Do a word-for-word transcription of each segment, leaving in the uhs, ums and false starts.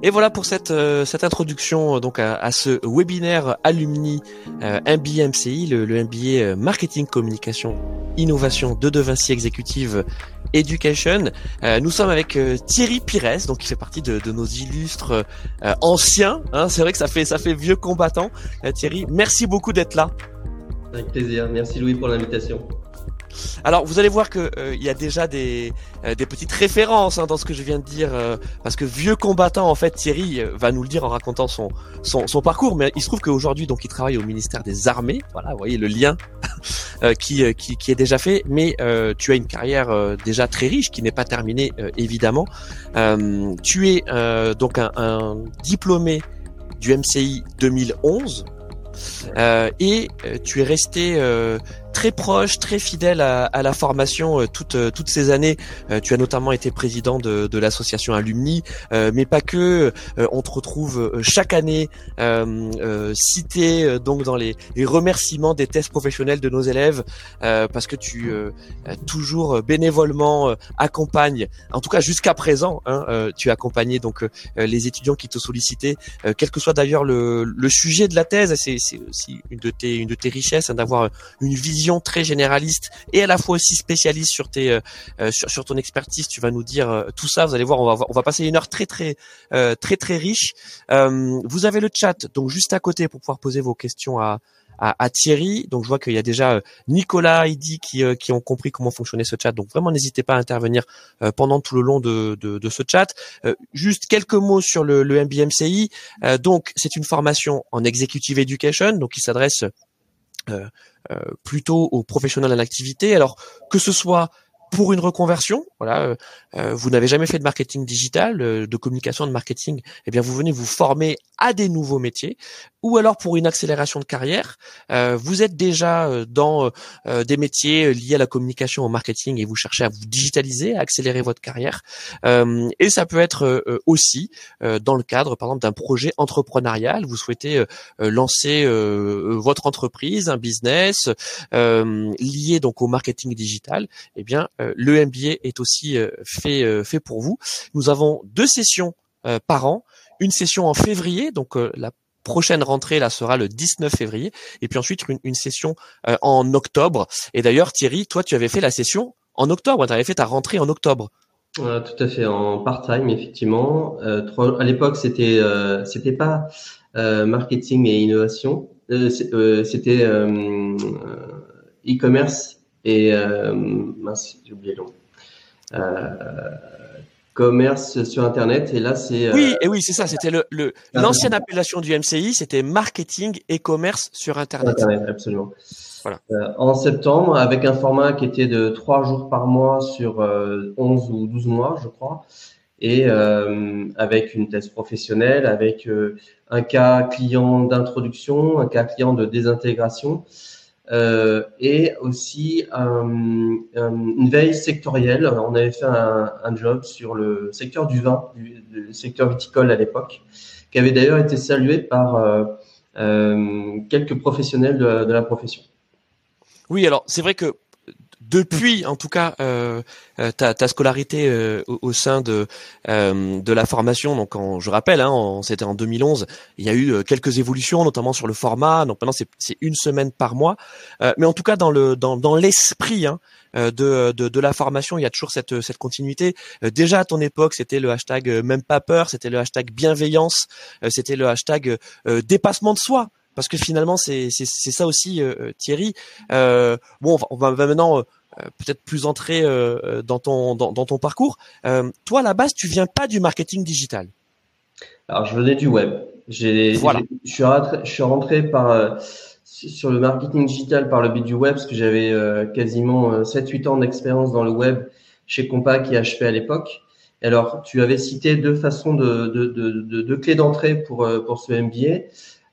Et voilà pour cette euh, cette introduction donc à, à ce webinaire alumni euh, M B A M C I, le, le M B A Marketing Communication Innovation de De Vinci Executive Education. Euh, nous sommes avec euh, Thierry Pires, donc qui fait partie de, de nos illustres euh, anciens. Hein, c'est vrai que ça fait ça fait vieux combattant. Euh, Thierry, merci beaucoup d'être là. Avec plaisir. Merci Louis pour l'invitation. Alors, vous allez voir que euh, il y a déjà des, euh, des petites références hein, dans ce que je viens de dire, euh, parce que vieux combattant, en fait, Thierry euh, va nous le dire en racontant son, son, son parcours. Mais il se trouve qu'aujourd'hui, donc, il travaille au ministère des Armées. Voilà, vous voyez le lien euh, qui, euh, qui, qui est déjà fait. Mais euh, tu as une carrière euh, déjà très riche, qui n'est pas terminée, euh, évidemment. Euh, tu es euh, donc un, un diplômé du M C I deux mille onze. Euh, et euh, tu es resté euh, très proche, très fidèle à, à la formation euh, toutes, euh, toutes ces années. Euh, tu as notamment été président de, de l'association Alumni, euh, mais pas que. Euh, on te retrouve chaque année euh, euh, cité euh, donc dans les, les remerciements des tests professionnels de nos élèves, euh, parce que tu euh, toujours bénévolement euh, accompagnes, en tout cas jusqu'à présent, hein, euh, tu as accompagné donc euh, les étudiants qui te sollicitaient, euh, quel que soit d'ailleurs le, le sujet de la thèse. C'est, c'est aussi une de tes, une de tes richesses, hein, d'avoir une vision très généraliste et à la fois aussi spécialiste sur tes, euh, sur, sur ton expertise. Tu vas nous dire euh, tout ça. Vous allez voir, on va, on va passer une heure très, très, euh, très, très riche. Euh, vous avez le chat, donc juste à côté pour pouvoir poser vos questions à, à, à Thierry. Donc, je vois qu'il y a déjà euh, Nicolas, Heidi qui, euh, qui ont compris comment fonctionnait ce chat. Donc, vraiment, n'hésitez pas à intervenir euh, pendant tout le long de, de, de ce chat. Euh, juste quelques mots sur le, le M B A M C I. Euh, donc, c'est une formation en Executive Education, donc qui s'adresse Euh, euh, plutôt aux professionnels en activité. Alors que ce soit pour une reconversion, voilà, euh, euh, vous n'avez jamais fait de marketing digital, euh, de communication, de marketing, eh bien vous venez vous former à des nouveaux métiers, ou alors pour une accélération de carrière, euh, vous êtes déjà dans euh, des métiers liés à la communication, au marketing, et vous cherchez à vous digitaliser, à accélérer votre carrière. Euh, et ça peut être euh, aussi euh, dans le cadre, par exemple, d'un projet entrepreneurial. Vous souhaitez euh, lancer euh, votre entreprise, un business euh, lié donc au marketing digital. Eh bien Euh, le M B A est aussi euh, fait euh, fait pour vous. Nous avons deux sessions euh, par an, une session en février, donc euh, la prochaine rentrée là sera le dix-neuf février, et puis ensuite une, une session euh, en octobre. Et d'ailleurs Thierry, toi tu avais fait la session en octobre, tu avais fait ta rentrée en octobre. Voilà, tout à fait, en part-time effectivement. Euh, trois, à l'époque c'était euh, c'était pas euh, marketing et innovation, euh, euh, c'était euh, e-commerce. Et euh, mince, j'ai oublié le nom. Euh, commerce sur Internet. Et là, c'est. Euh... Oui, et oui, c'est ça. C'était le, le ah, l'ancienne appellation du M C I, c'était marketing et commerce sur Internet. Internet, absolument. Voilà. Euh, en septembre, avec un format qui était de trois jours par mois sur euh, onze ou douze mois, je crois, et euh, avec une thèse professionnelle, avec euh, un cas client d'introduction, un cas client de désintégration. Euh, et aussi euh, une veille sectorielle. On avait fait un, un job sur le secteur du vin, du, du secteur viticole à l'époque, qui avait d'ailleurs été salué par euh, euh, quelques professionnels de, de la profession. Oui, alors c'est vrai que depuis, en tout cas, euh, ta, ta scolarité euh, au, au sein de euh, de la formation. Donc, en, je rappelle, hein, en, c'était en deux mille onze. Il y a eu quelques évolutions, notamment sur le format. Donc maintenant, c'est, c'est une semaine par mois. Euh, mais en tout cas, dans le dans dans l'esprit hein, de, de de la formation, il y a toujours cette cette continuité. Euh, déjà à ton époque, c'était le hashtag même pas peur, c'était le hashtag bienveillance, euh, c'était le hashtag euh, dépassement de soi. Parce que finalement, c'est, c'est, c'est ça aussi, euh, Thierry. Euh, bon, on va, on va maintenant euh, peut-être plus entrer euh, dans, ton, dans, dans ton parcours. Euh, toi, à la base, tu viens pas du marketing digital. Alors, je venais du web. J'ai, voilà. j'ai, je, suis rentré, je suis rentré par, euh, sur le marketing digital par le biais du web, parce que j'avais euh, quasiment euh, sept huit ans d'expérience dans le web chez Compaq et H P à l'époque. Alors, tu avais cité deux façons de, de, de, de, de, de clés d'entrée pour, euh, pour ce M B A.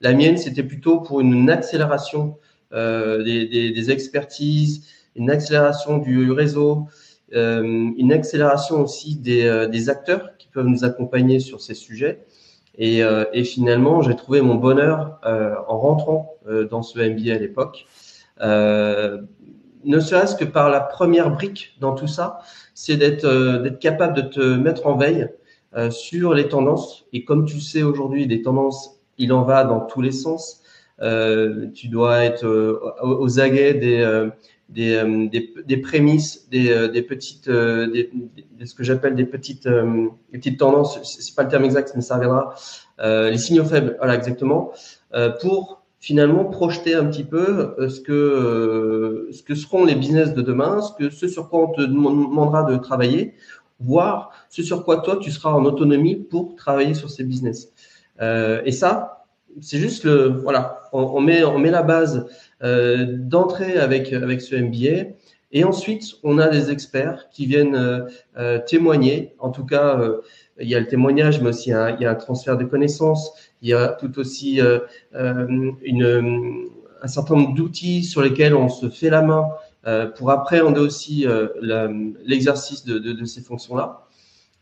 La mienne, c'était plutôt pour une accélération euh, des, des, des expertises, une accélération du réseau, euh, une accélération aussi des, euh, des acteurs qui peuvent nous accompagner sur ces sujets. Et, euh, et finalement, j'ai trouvé mon bonheur euh, en rentrant euh, dans ce M B A à l'époque. Euh, ne serait-ce que par la première brique dans tout ça, c'est d'être, euh, d'être capable de te mettre en veille euh, sur les tendances. Et comme tu sais aujourd'hui, des tendances, il en va dans tous les sens. Euh, tu dois être euh, aux aguets des, euh, des, euh, des, des prémices, des, euh, des petites, euh, des, des, ce que j'appelle des petites, euh, des petites tendances. C'est pas le terme exact, mais ça reviendra. Euh, les signaux faibles, voilà exactement, euh, pour finalement projeter un petit peu ce que euh, ce que seront les business de demain, ce que ce sur quoi on te demandera de travailler, voire ce sur quoi toi tu seras en autonomie pour travailler sur ces business. Euh, et ça. C'est juste le voilà, on, on met on met la base euh, d'entrée avec avec ce M B A, et ensuite on a des experts qui viennent euh, euh, témoigner. En tout cas, euh, il y a le témoignage, mais aussi un, il y a un transfert de connaissances. Il y a tout aussi euh, euh, une un certain nombre d'outils sur lesquels on se fait la main euh, pour appréhender aussi euh, l'exercice de, de de ces fonctions là,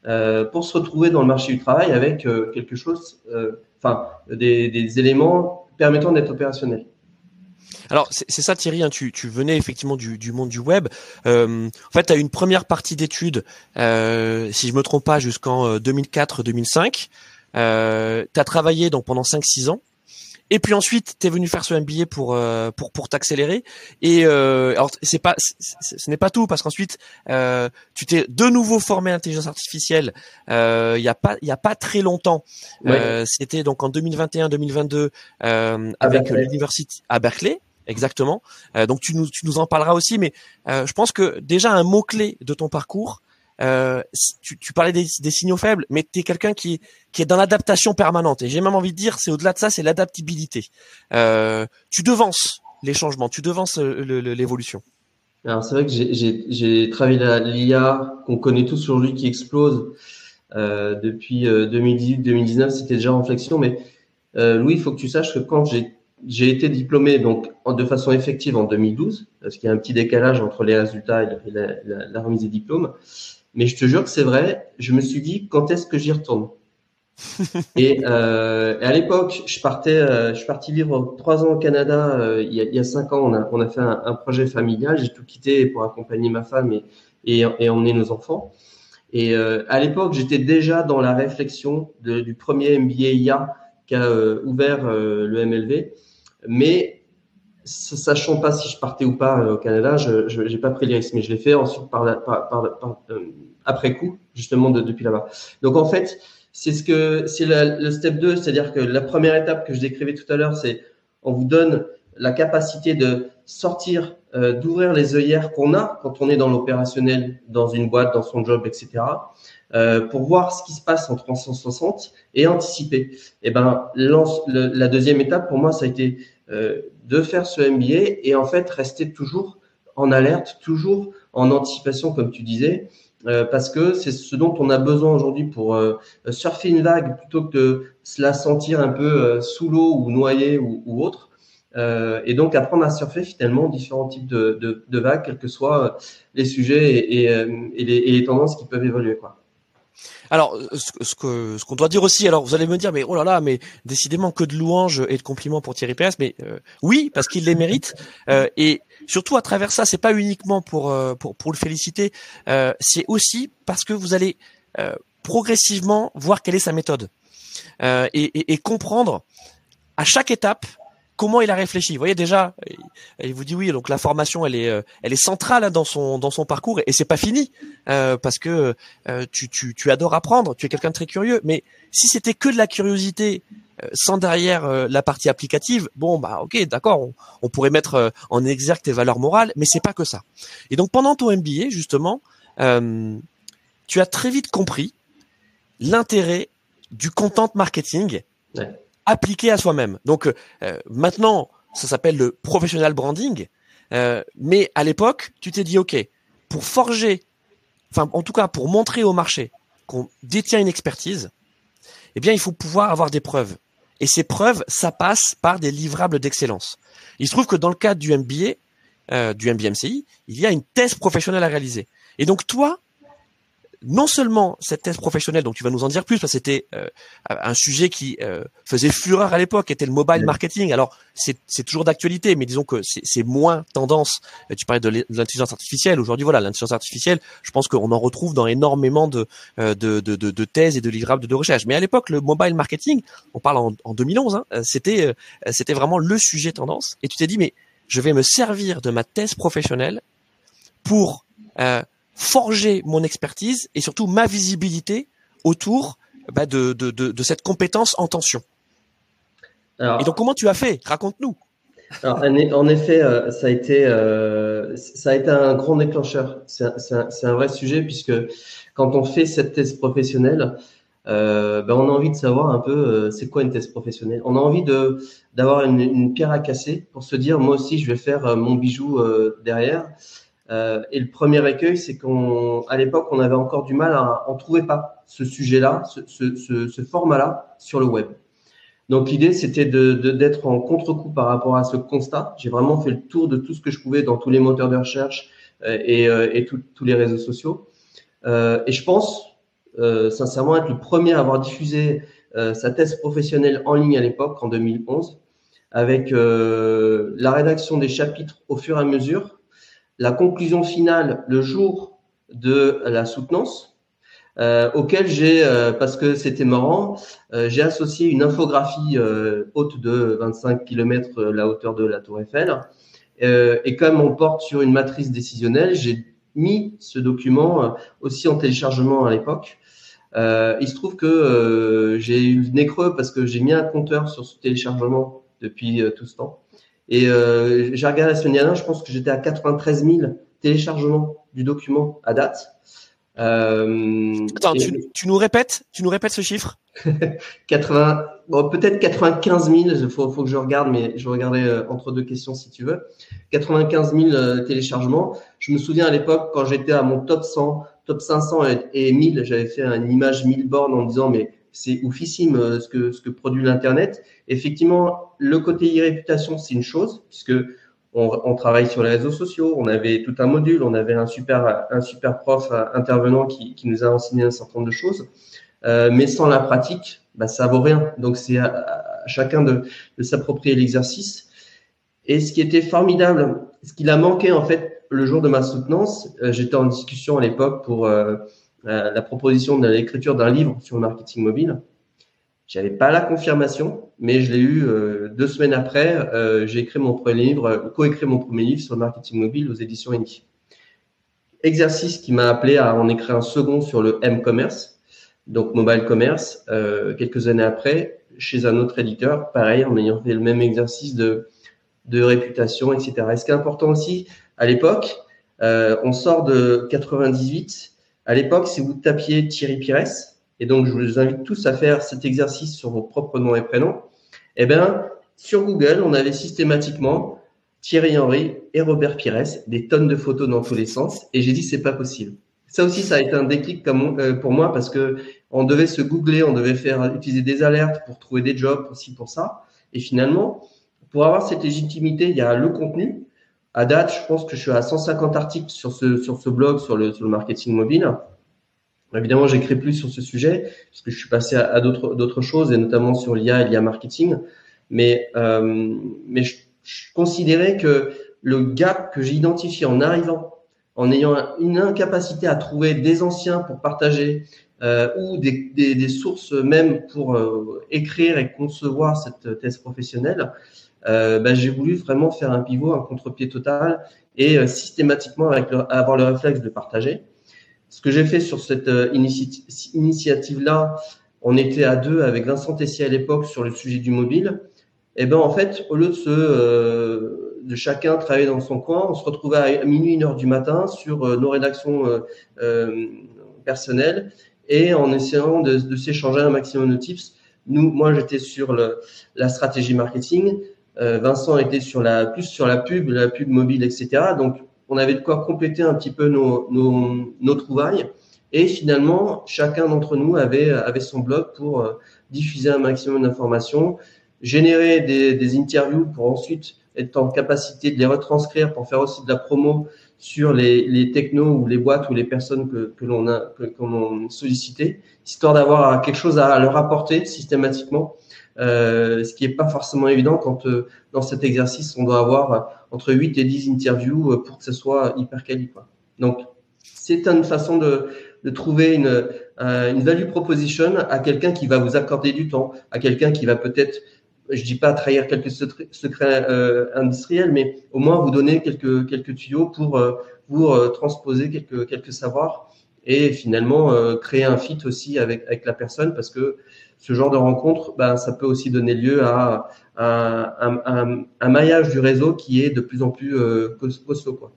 euh, pour se retrouver dans le marché du travail avec euh, quelque chose. Euh, Enfin, des, des éléments permettant d'être opérationnels. Alors, c'est ça Thierry, hein, tu, tu venais effectivement du, du monde du web. Euh, en fait, tu as une première partie d'études, euh, si je me trompe pas, jusqu'en deux mille quatre deux mille cinq. Euh, tu as travaillé donc, pendant cinq six ans. Et puis ensuite, tu es venu faire ce M B A pour euh, pour pour t'accélérer. Et euh, alors c'est pas c'est, ce n'est pas tout, parce qu'ensuite euh, tu t'es de nouveau formé à l'intelligence artificielle. Euh, il y a pas il y a pas très longtemps. Ouais. Euh, c'était donc en deux mille vingt et un deux mille vingt-deux euh, avec l'université à Berkeley. Exactement. Euh, donc tu nous tu nous en parleras aussi, mais euh, je pense que déjà un mot clé de ton parcours. Euh, tu, tu parlais des, des signaux faibles, mais tu es quelqu'un qui, qui est dans l'adaptation permanente. Et j'ai même envie de dire, c'est au-delà de ça, c'est l'adaptabilité. Euh, tu devances les changements, tu devances le, le, l'évolution. Alors c'est vrai que j'ai, j'ai, j'ai travaillé l'I A qu'on connaît tous aujourd'hui, qui explose euh, depuis deux mille dix-huit deux mille dix-neuf, c'était déjà en réflexion. Mais euh, Louis, il faut que tu saches que quand j'ai, j'ai été diplômé donc, en, de façon effective en deux mille douze, parce qu'il y a un petit décalage entre les résultats et la, la, la, la remise des diplômes, mais je te jure que c'est vrai, je me suis dit quand est-ce que j'y retourne. et, euh, et à l'époque, je partais, euh, je suis parti vivre trois ans au Canada. Euh, il, y a, il y a cinq ans, on a, on a fait un, un projet familial. J'ai tout quitté pour accompagner ma femme et, et, et emmener nos enfants. Et euh, à l'époque, j'étais déjà dans la réflexion de, du premier M B A I A qu'a euh, ouvert euh, le M L V. Mais sachant pas si je partais ou pas au Canada, je n'ai pas pris les risques, mais je l'ai fait ensuite par, la, par, par, par euh, après coup, justement de, depuis là-bas. Donc en fait, c'est ce que c'est la, le step deux, c'est-à-dire que la première étape que je décrivais tout à l'heure, c'est on vous donne la capacité de sortir, euh, d'ouvrir les œillères qu'on a quand on est dans l'opérationnel, dans une boîte, dans son job, et cetera, euh, pour voir ce qui se passe en trois cent soixante et anticiper. Et ben, le, la deuxième étape pour moi, ça a été Euh, de faire ce M B A et en fait rester toujours en alerte, toujours en anticipation comme tu disais, euh, parce que c'est ce dont on a besoin aujourd'hui pour euh, surfer une vague plutôt que de se la sentir un peu euh, sous l'eau ou noyée ou, ou autre, euh, et donc apprendre à surfer finalement différents types de, de, de vagues, quels que soient les sujets et, et, et, les, et les tendances qui peuvent évoluer quoi. Alors, ce que ce qu'on doit dire aussi, alors vous allez me dire, mais oh là là, mais décidément que de louanges et de compliments pour Thierry Pires, mais euh, oui, parce qu'il les mérite, euh, et surtout à travers ça, c'est pas uniquement pour pour pour le féliciter, euh, c'est aussi parce que vous allez euh, progressivement voir quelle est sa méthode euh, et, et, et comprendre à chaque étape. Comment il a réfléchi. Vous voyez déjà, il vous dit oui. Donc la formation, elle est, elle est centrale dans son dans son parcours, et c'est pas fini euh, parce que euh, tu tu tu adores apprendre. Tu es quelqu'un de très curieux. Mais si c'était que de la curiosité euh, sans derrière euh, la partie applicative, bon bah ok, d'accord, on, on pourrait mettre euh, en exergue tes valeurs morales, mais c'est pas que ça. Et donc pendant ton M B A justement, euh, tu as très vite compris l'intérêt du content marketing. Ouais. Appliqué à soi-même. Donc euh, maintenant, ça s'appelle le professional branding. Euh, mais à l'époque, tu t'es dit ok, pour forger, enfin en tout cas pour montrer au marché qu'on détient une expertise, eh bien il faut pouvoir avoir des preuves. Et ces preuves, ça passe par des livrables d'excellence. Il se trouve que dans le cadre du M B A, euh, du M B A M C I, il y a une thèse professionnelle à réaliser. Et donc toi, non seulement cette thèse professionnelle, dont tu vas nous en dire plus, parce que c'était euh, un sujet qui euh, faisait fureur à l'époque, était le mobile marketing. Alors, c'est, c'est toujours d'actualité, mais disons que c'est, c'est moins tendance. Tu parlais de l'intelligence artificielle. Aujourd'hui, voilà, l'intelligence artificielle, je pense qu'on en retrouve dans énormément de, de, de, de, de thèses et de livrables de recherche. Mais à l'époque, le mobile marketing, on parle en, en deux mille onze, hein, c'était, c'était vraiment le sujet tendance. Et tu t'es dit, mais je vais me servir de ma thèse professionnelle pour... Euh, forger mon expertise et surtout ma visibilité autour bah, de, de, de, de cette compétence en tension. Alors, et donc, comment tu as fait? Raconte-nous. Alors, en effet, ça a été, ça a été un grand déclencheur. C'est un, c'est un, c'est un vrai sujet puisque quand on fait cette thèse professionnelle, euh, ben on a envie de savoir un peu c'est quoi une thèse professionnelle. On a envie de, d'avoir une, une pierre à casser pour se dire moi aussi, je vais faire mon bijou derrière. Euh, et le premier écueil, c'est qu'on, à l'époque, on avait encore du mal à en trouver pas ce sujet-là, ce, ce, ce, ce format-là sur le web. Donc l'idée, c'était de, de, d'être en contre-coup par rapport à ce constat. J'ai vraiment fait le tour de tout ce que je pouvais dans tous les moteurs de recherche euh, et, euh, et tout, tous les réseaux sociaux. Euh, et je pense, euh, sincèrement, être le premier à avoir diffusé euh, sa thèse professionnelle en ligne à l'époque, en deux mille onze, avec euh, la rédaction des chapitres au fur et à mesure. La conclusion finale le jour de la soutenance, euh, auquel j'ai, euh, parce que c'était marrant, euh, j'ai associé une infographie euh, haute de vingt-cinq kilomètres, euh, la hauteur de la Tour Eiffel. Euh, et comme on porte sur une matrice décisionnelle, j'ai mis ce document euh, aussi en téléchargement à l'époque. Euh, il se trouve que euh, j'ai eu le nez creux parce que j'ai mis un compteur sur ce téléchargement depuis euh, tout ce temps. Et euh, j'ai regardé la semaine dernière, je pense que j'étais à quatre-vingt-treize mille téléchargements du document à date. Euh, Attends, et... tu, tu nous répètes, tu nous répètes ce chiffre? quatre-vingts, bon, peut-être quatre-vingt-quinze mille. Il faut, faut que je regarde, mais je regardais euh, entre deux questions si tu veux. quatre-vingt-quinze mille euh, téléchargements. Je me souviens à l'époque quand j'étais à mon top cent, top cinq cents et, et mille, j'avais fait une image mille bornes en me disant mais c'est oufissime euh, ce que ce que produit l'internet. Effectivement. Le côté e-réputation, c'est une chose, puisque on, on travaille sur les réseaux sociaux, on avait tout un module, on avait un super, un super prof intervenant qui, qui nous a enseigné un certain nombre de choses, euh, mais sans la pratique, bah, ça vaut rien. Donc, c'est à, à chacun de, de s'approprier l'exercice. Et ce qui était formidable, ce qu'il a manqué, en fait, le jour de ma soutenance, euh, j'étais en discussion à l'époque pour euh, la, la proposition de l'écriture d'un livre sur le marketing mobile. J'avais pas la confirmation, mais je l'ai eu euh, deux semaines après. Euh, j'ai écrit mon premier livre, euh, co-écrit mon premier livre sur le marketing mobile aux éditions I N I. Exercice qui m'a appelé à en écrire un second sur le M-commerce, donc mobile commerce, euh, quelques années après, chez un autre éditeur, pareil, en ayant fait le même exercice de, de réputation, et cetera. Et ce qui est important aussi, à l'époque, euh, on sort de quatre-vingt-dix-huit. À l'époque, si vous tapiez Thierry Pires, et donc, je vous invite tous à faire cet exercice sur vos propres noms et prénoms. Eh bien, sur Google, on avait systématiquement Thierry Henry et Robert Pires, des tonnes de photos dans tous les sens. Et j'ai dit, c'est pas possible. Ça aussi, ça a été un déclic pour moi parce que on devait se googler, on devait faire utiliser des alertes pour trouver des jobs aussi pour ça. Et finalement, pour avoir cette légitimité, il y a le contenu. À date, je pense que je suis à cent cinquante articles sur ce, sur ce blog, sur le, sur le marketing mobile. Évidemment, j'écris plus sur ce sujet parce que je suis passé à, à d'autres, d'autres choses et notamment sur l'I A et l'I A marketing. Mais, euh, mais je, je considérais que le gap que j'ai identifié en arrivant, en ayant une incapacité à trouver des anciens pour partager euh, ou des, des, des sources même pour euh, écrire et concevoir cette thèse professionnelle, euh, bah, j'ai voulu vraiment faire un pivot, un contre-pied total et euh, systématiquement avec le, avoir le réflexe de partager. Ce que j'ai fait sur cette initiative-là, on était à deux avec Vincent Tessier à l'époque sur le sujet du mobile. Et ben en fait, au lieu de, se, euh, de chacun travailler dans son coin, on se retrouvait à minuit, une heure du matin sur euh, nos rédactions euh, euh, personnelles et en essayant de, de s'échanger un maximum de tips. Nous, moi, j'étais sur le, la stratégie marketing. Euh, Vincent était sur la, plus sur la pub, la pub mobile, et cetera. Donc, on avait de quoi compléter un petit peu nos, nos, nos trouvailles. Et finalement, chacun d'entre nous avait, avait son blog pour diffuser un maximum d'informations, générer des, des interviews pour ensuite être en capacité de les retranscrire pour faire aussi de la promo sur les, les technos ou les boîtes ou les personnes que, que l'on a que, que l'on sollicitait, histoire d'avoir quelque chose à leur apporter systématiquement, euh, ce qui n'est pas forcément évident quand euh, dans cet exercice, on doit avoir entre huit et dix interviews pour que ce soit hyper quali, quoi. Donc, c'est une façon de, de trouver une, euh, une value proposition à quelqu'un qui va vous accorder du temps, à quelqu'un qui va peut-être, je ne dis pas trahir quelques secrets euh, industriels, mais au moins vous donner quelques, quelques tuyaux pour, euh, pour euh, transposer quelques, quelques savoirs et finalement euh, créer un fit aussi avec, avec la personne, parce que ce genre de rencontre, ben, ça peut aussi donner lieu à, à, à, à, à un maillage du réseau qui est de plus en plus euh, costaud, quoi.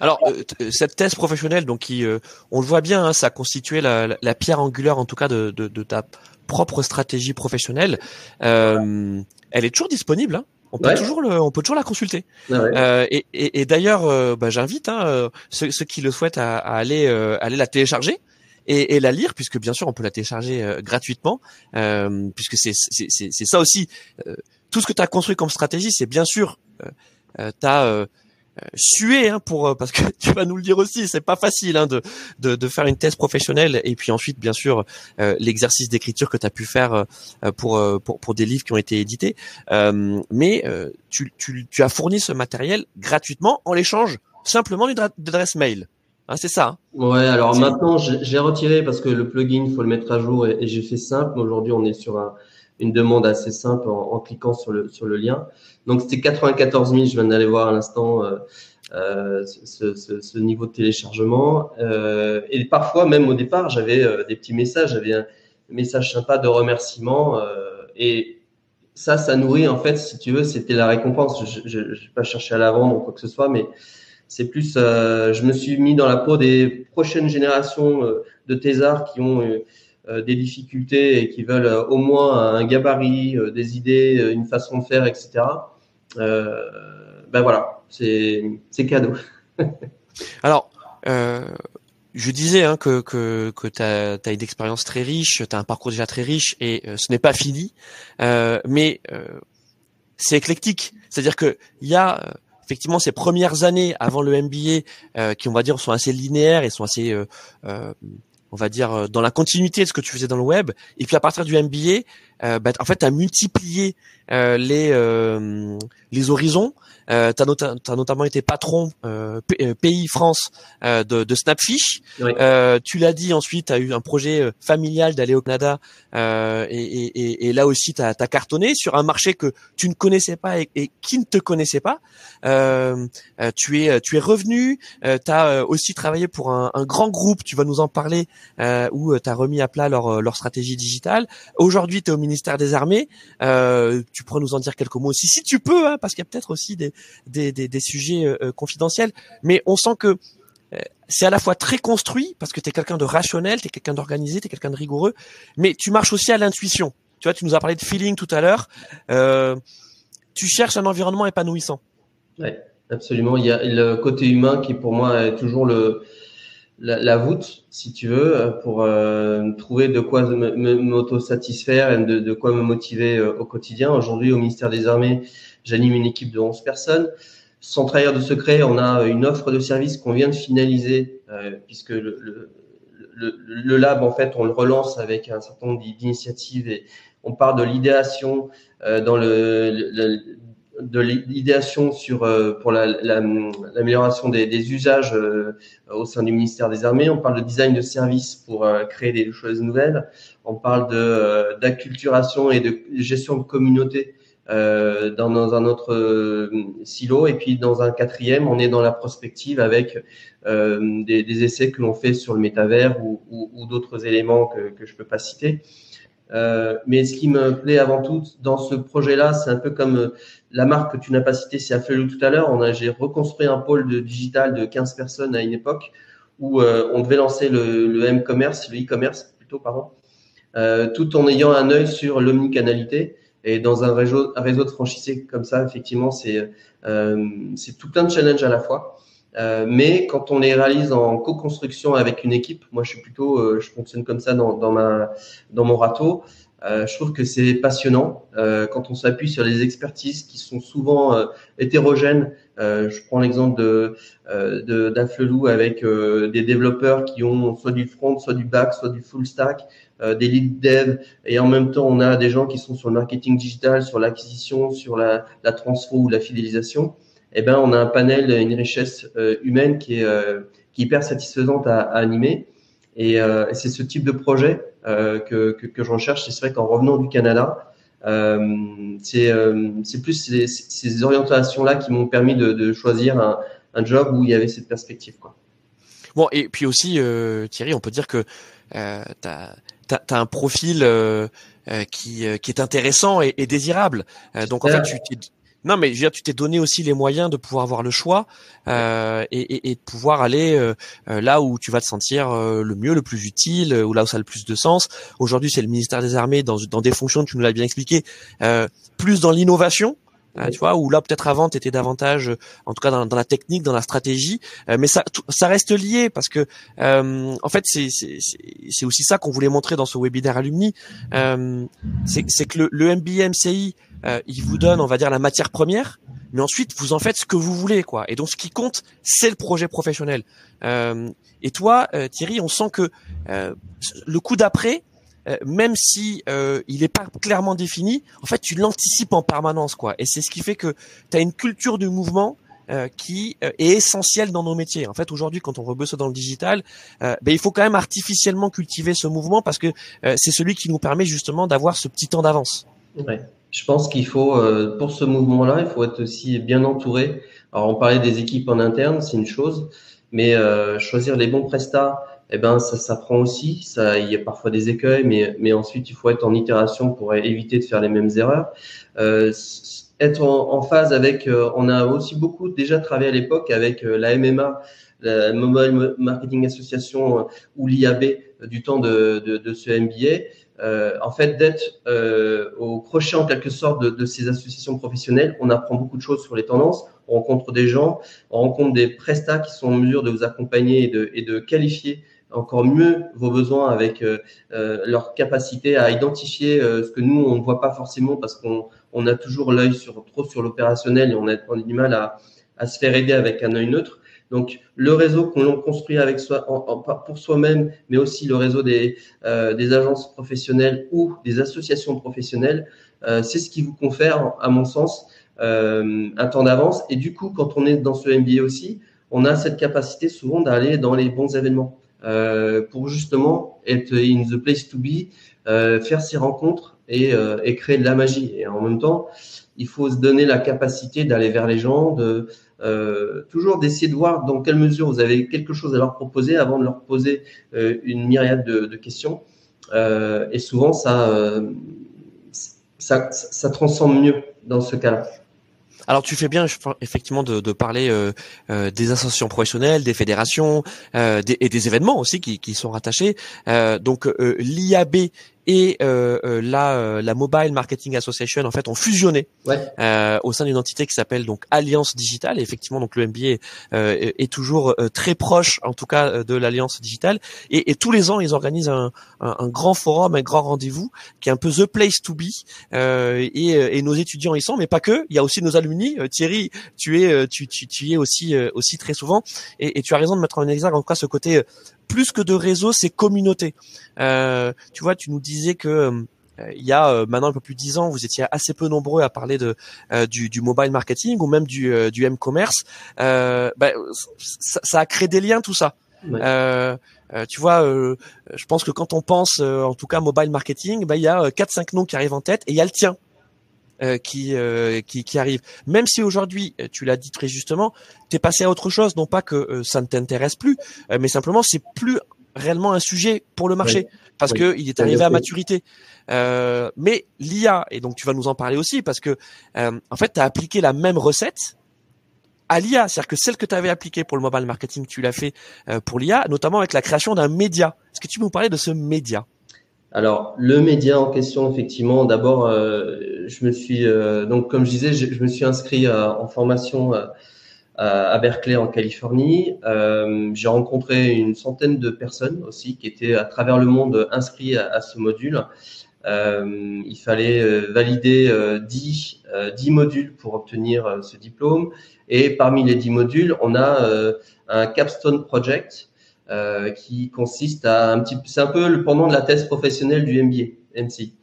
Alors, euh, cette thèse professionnelle, donc, qui, euh, on le voit bien, hein, ça a constitué la, la, la pierre angulaire, en tout cas, de, de, de ta propre stratégie professionnelle. Euh, elle est toujours disponible, hein. On peut ouais. toujours le, on peut toujours la consulter. Ouais. Euh, et, et, et d'ailleurs, euh, bah, j'invite hein, ceux, ceux qui le souhaitent à, à aller, euh, aller la télécharger. Et, et la lire, puisque bien sûr on peut la télécharger euh, gratuitement, euh, puisque c'est c'est c'est, c'est ça aussi. Euh, tout ce que tu as construit comme stratégie, c'est bien sûr euh, euh, t'as euh, sué hein, pour parce que tu vas nous le dire aussi, c'est pas facile hein, de, de de faire une thèse professionnelle et puis ensuite bien sûr euh, l'exercice d'écriture que tu as pu faire euh, pour pour pour des livres qui ont été édités. Euh, mais euh, tu tu tu as fourni ce matériel gratuitement en l'échange simplement d'une adresse mail. Ah, c'est ça. Hein. Ouais, alors c'est... maintenant, j'ai, j'ai retiré parce que le plugin, il faut le mettre à jour et, et j'ai fait simple. Aujourd'hui, on est sur un, une demande assez simple en, en cliquant sur le, sur le lien. Donc, c'était quatre-vingt-quatorze mille, je viens d'aller voir à l'instant euh, euh, ce, ce, ce niveau de téléchargement. Euh, et parfois, même au départ, j'avais euh, des petits messages, j'avais un message sympa de remerciement. Euh, et ça, ça nourrit, en fait, si tu veux, c'était la récompense. Je n'ai pas cherché à la vendre ou quoi que ce soit, mais… C'est plus, euh, je me suis mis dans la peau des prochaines générations euh, de thésards qui ont eu, euh, des difficultés et qui veulent euh, au moins un gabarit, euh, des idées, euh, une façon de faire, et cetera. Euh, ben voilà, c'est, c'est cadeau. Alors, euh, je disais hein, que, que, que tu as une expérience très riche, tu as un parcours déjà très riche et euh, ce n'est pas fini, euh, mais euh, c'est éclectique. C'est-à-dire qu'il y a… Effectivement, ces premières années avant le M B A, euh, qui on va dire sont assez linéaires et sont assez, euh, euh, on va dire, dans la continuité de ce que tu faisais dans le web. Et puis à partir du M B A, euh, bah, en fait, tu as multiplié euh, les euh, les horizons. Euh, tu as not- notamment été patron euh, P- pays France euh, de, de Snapfish. Oui. Euh, tu l'as dit ensuite, tu as eu un projet euh, familial d'aller au Canada euh, et, et, et là aussi tu as cartonné sur un marché que tu ne connaissais pas et, et qui ne te connaissait pas. Euh, tu es tu es revenu, euh, tu as aussi travaillé pour un, un grand groupe, tu vas nous en parler, euh, où tu as remis à plat leur, leur stratégie digitale. Aujourd'hui, tu es au ministère des Armées. Euh, tu pourras nous en dire quelques mots aussi, si tu peux, hein, parce qu'il y a peut-être aussi des Des, des, des sujets euh, confidentiels, mais on sent que euh, c'est à la fois très construit, parce que tu es quelqu'un de rationnel, tu es quelqu'un d'organisé, tu es quelqu'un de rigoureux, mais tu marches aussi à l'intuition. Tu vois, tu nous as parlé de feeling tout à l'heure. Euh, tu cherches un environnement épanouissant. Oui, absolument. Il y a le côté humain qui, pour moi, est toujours le, la, la voûte, si tu veux, pour euh, trouver de quoi m- m- m'auto-satisfaire et de, de quoi me motiver euh, au quotidien. Aujourd'hui, au ministère des Armées, j'anime une équipe de onze personnes. Sans trahir de secret, on a une offre de service qu'on vient de finaliser, euh, puisque le, le, le, le lab, en fait, on le relance avec un certain nombre d'initiatives et on part de l'idéation euh, dans le, le de l'idéation sur euh, pour la, la, l'amélioration des, des usages euh, au sein du ministère des Armées. On parle de design de service pour euh, créer des choses nouvelles. On parle de euh, d'acculturation et de gestion de communauté. Euh, dans, dans un autre euh, silo, et puis dans un quatrième, on est dans la prospective avec euh, des, des essais que l'on fait sur le métavers ou, ou, ou d'autres éléments que, que je peux pas citer. Euh, mais ce qui me plaît avant tout dans ce projet-là, c'est un peu comme euh, la marque que tu n'as pas citée, c'est Afflelou tout à l'heure. On a, j'ai reconstruit un pôle de digital de quinze personnes à une époque où euh, on devait lancer le, le M-commerce, le e-commerce plutôt, pardon, euh, tout en ayant un œil sur l'omnicanalité. Et dans un réseau, un réseau de franchisés comme ça, effectivement, c'est, euh, c'est tout plein de challenges à la fois. Euh, mais quand on les réalise en co-construction avec une équipe, moi je suis plutôt, euh, je fonctionne comme ça dans, dans, ma, dans mon râteau. Euh, je trouve que c'est passionnant euh, quand on s'appuie sur les expertises qui sont souvent euh, hétérogènes. Euh, je prends l'exemple de, euh, de d'Afflelou avec euh, des développeurs qui ont soit du front, soit du back, soit du full stack, euh, des lead dev, et en même temps on a des gens qui sont sur le marketing digital, sur l'acquisition, sur la, la transfo ou la fidélisation. Eh ben on a un panel, une richesse euh, humaine qui est euh, qui est hyper satisfaisante à, à animer. Et euh, c'est ce type de projet euh, que, que, que je recherche. C'est vrai qu'en revenant du Canada, euh, c'est euh, c'est plus ces, ces orientations-là qui m'ont permis de, de choisir un, un job où il y avait cette perspective, quoi. Bon, et puis aussi, euh, Thierry, on peut dire que euh, tu as t'as un profil euh, euh, qui, euh, qui est intéressant et, et désirable. Euh, donc, en fait, tu t'es... Non, mais je veux dire, tu t'es donné aussi les moyens de pouvoir avoir le choix euh, et, et, et de pouvoir aller euh, là où tu vas te sentir euh, le mieux, le plus utile, ou là où ça a le plus de sens. Aujourd'hui, c'est le ministère des Armées dans, dans des fonctions, tu nous l'as bien expliqué, euh, plus dans l'innovation. Euh, tu vois, où là peut-être avant t'étais davantage, euh, en tout cas dans, dans la technique, dans la stratégie, euh, mais ça, t- ça reste lié parce que euh, en fait c'est, c'est, c'est aussi ça qu'on voulait montrer dans ce webinaire alumni, euh, c'est, c'est que le, le M B A M C I, euh, il vous donne, on va dire, la matière première, mais ensuite vous en faites ce que vous voulez, quoi. Et donc ce qui compte, c'est le projet professionnel. Euh, et toi, euh, Thierry, on sent que euh, le coup d'après, même si euh, il est pas clairement défini, en fait, tu l'anticipes en permanence, quoi. Et c'est ce qui fait que tu as une culture de mouvement euh, qui euh, est essentielle dans nos métiers. En fait, aujourd'hui, quand on rebosse dans le digital, euh, ben, il faut quand même artificiellement cultiver ce mouvement parce que euh, c'est celui qui nous permet justement d'avoir ce petit temps d'avance. Ouais. Je pense qu'il faut, euh, pour ce mouvement-là, il faut être aussi bien entouré. Alors, on parlait des équipes en interne, c'est une chose, mais euh, choisir les bons prestats, eh ben, ça s'apprend aussi. Ça, il y a parfois des écueils, mais, mais ensuite, il faut être en itération pour éviter de faire les mêmes erreurs. Euh, être en, en phase avec, euh, on a aussi beaucoup déjà travaillé à l'époque avec euh, la M M A, la Mobile Marketing Association, euh, ou l'I A B euh, du temps de, de, de ce M B A. Euh, en fait, d'être euh, au crochet en quelque sorte de, de ces associations professionnelles, on apprend beaucoup de choses sur les tendances, on rencontre des gens, on rencontre des prestats qui sont en mesure de vous accompagner et de, et de qualifier encore mieux vos besoins avec euh, euh, leur capacité à identifier euh, ce que nous, on ne voit pas forcément parce qu'on on a toujours l'œil sur, trop sur l'opérationnel et on a, on a du mal à, à se faire aider avec un œil neutre. Donc, le réseau qu'on construit avec soi, en, en, pour soi-même, mais aussi le réseau des, euh, des agences professionnelles ou des associations professionnelles, euh, c'est ce qui vous confère, à mon sens, euh, un temps d'avance. Et du coup, quand on est dans ce M B A aussi, on a cette capacité souvent d'aller dans les bons événements. Euh, pour justement être in the place to be, euh, faire ces rencontres et, euh, et créer de la magie. Et en même temps, il faut se donner la capacité d'aller vers les gens, de euh, toujours d'essayer de voir dans quelle mesure vous avez quelque chose à leur proposer avant de leur poser euh, une myriade de, de questions. Euh, et souvent, ça, euh, ça, ça transcende mieux dans ce cas-là. Alors tu fais bien effectivement de, de parler euh, euh, des associations professionnelles, des fédérations euh, des, et des événements aussi qui, qui sont rattachés. Euh, donc euh, l'I A B et euh, la, euh, la Mobile Marketing Association en fait ont fusionné, ouais, euh, au sein d'une entité qui s'appelle donc Alliance Digitale. Et effectivement, donc le M B A euh, est toujours euh, très proche, en tout cas, de l'Alliance Digitale. Et, et tous les ans, ils organisent un, un, un grand forum, un grand rendez-vous qui est un peu the place to be. Euh, et, et nos étudiants y sont, mais pas que. Il y a aussi nos alumni. Euh, Thierry, tu es, tu, tu, tu y es aussi, euh, aussi très souvent. Et, et tu as raison de mettre en exergue en tout cas ce côté. Euh, Plus que de réseau, c'est communauté. Euh, tu vois, tu nous disais que euh, il y a euh, maintenant un peu plus de dix ans, vous étiez assez peu nombreux à parler de euh, du, du mobile marketing ou même du, euh, du m-commerce. Euh, bah, ça, ça a créé des liens, tout ça. Ouais. Euh, euh, tu vois, euh, je pense que quand on pense, euh, en tout cas, mobile marketing, bah, il y a quatre, cinq noms qui arrivent en tête et il y a le tien. Euh, qui, euh, qui qui arrive. Même si aujourd'hui, tu l'as dit très justement, t'es passé à autre chose, non pas que euh, ça ne t'intéresse plus, euh, mais simplement c'est plus réellement un sujet pour le marché, oui, parce oui, que il est arrivé oui, à maturité. Euh, mais l'I A, et donc tu vas nous en parler aussi, parce que euh, en fait, t'as appliqué la même recette à l'I A, c'est-à-dire que celle que tu avais appliquée pour le mobile marketing, tu l'as fait euh, pour l'I A, notamment avec la création d'un média. Est-ce que tu peux nous parler de ce média ? Alors, le média en question, effectivement, d'abord, euh, je me suis, euh, donc comme je disais, je, je me suis inscrit euh, en formation euh, à Berkeley en Californie. Euh, j'ai rencontré une centaine de personnes aussi qui étaient à travers le monde inscrits à, à ce module. Euh, il fallait valider euh, dix, euh, dix modules pour obtenir euh, ce diplôme. Et parmi les dix modules, on a euh, un capstone project euh, qui consiste à un petit, c'est un peu le pendant de la thèse professionnelle du M B A M C I.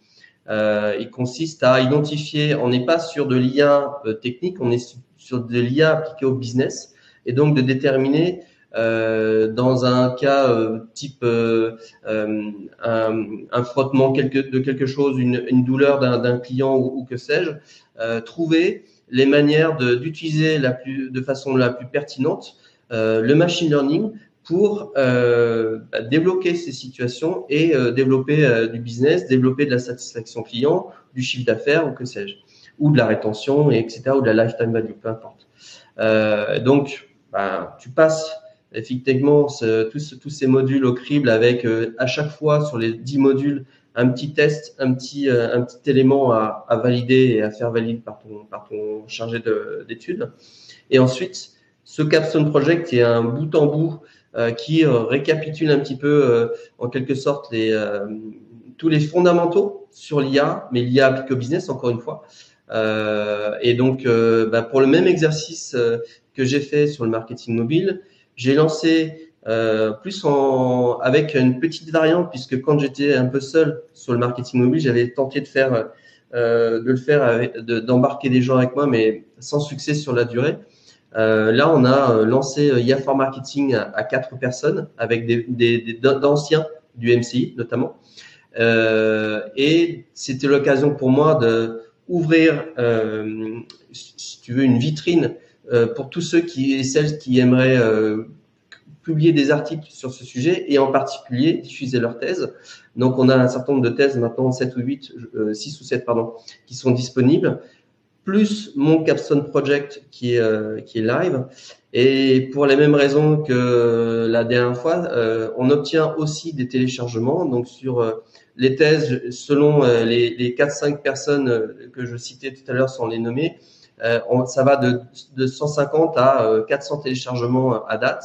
Euh, il consiste à identifier, on n'est pas sur de l'I A euh, technique, on est sur de l'I A appliquée au business, et donc de déterminer euh, dans un cas euh, type euh, euh, un, un frottement quelque, de quelque chose, une, une douleur d'un, d'un client ou, ou que sais-je, euh, trouver les manières de, d'utiliser la plus, de façon la plus pertinente euh, le machine learning pour euh, bah, débloquer ces situations et euh, développer euh, du business, développer de la satisfaction client, du chiffre d'affaires ou que sais-je, ou de la rétention, et etc., ou de la lifetime value, peu importe. Euh, donc, bah, tu passes effectivement ce, tous, tous ces modules au crible avec euh, à chaque fois sur les dix modules un petit test, un petit, euh, un petit élément à, à valider et à faire valider par ton, par ton chargé de, d'études. Et ensuite, ce capstone project est un bout en bout Euh, qui euh, récapitule un petit peu, euh, en quelque sorte, les, euh, tous les fondamentaux sur l'I A, mais l'I A appliquée au business, encore une fois. Euh, et donc, euh, bah, pour le même exercice euh, que j'ai fait sur le marketing mobile, j'ai lancé euh, plus en, avec une petite variante, puisque quand j'étais un peu seul sur le marketing mobile, j'avais tenté de faire, euh, de le faire, avec, de, d'embarquer des gens avec moi, mais sans succès sur la durée. Euh, là, on a euh, lancé euh, I A for Marketing à, à quatre personnes avec des, des, des d'anciens du M C I notamment. Euh, et c'était l'occasion pour moi de ouvrir, euh, si tu veux, une vitrine euh, pour tous ceux qui et celles qui aimeraient euh, publier des articles sur ce sujet et en particulier diffuser leurs thèses. Donc, on a un certain nombre de thèses maintenant, sept ou huit, euh, six ou sept pardon, qui sont disponibles, plus mon capstone project qui est euh, qui est live, et pour les mêmes raisons que la dernière fois, euh, on obtient aussi des téléchargements. Donc sur euh, les thèses, selon euh, les les quatre cinq personnes euh, que je citais tout à l'heure sans les nommer, euh, on, ça va de de cent cinquante à euh, quatre cents téléchargements à date,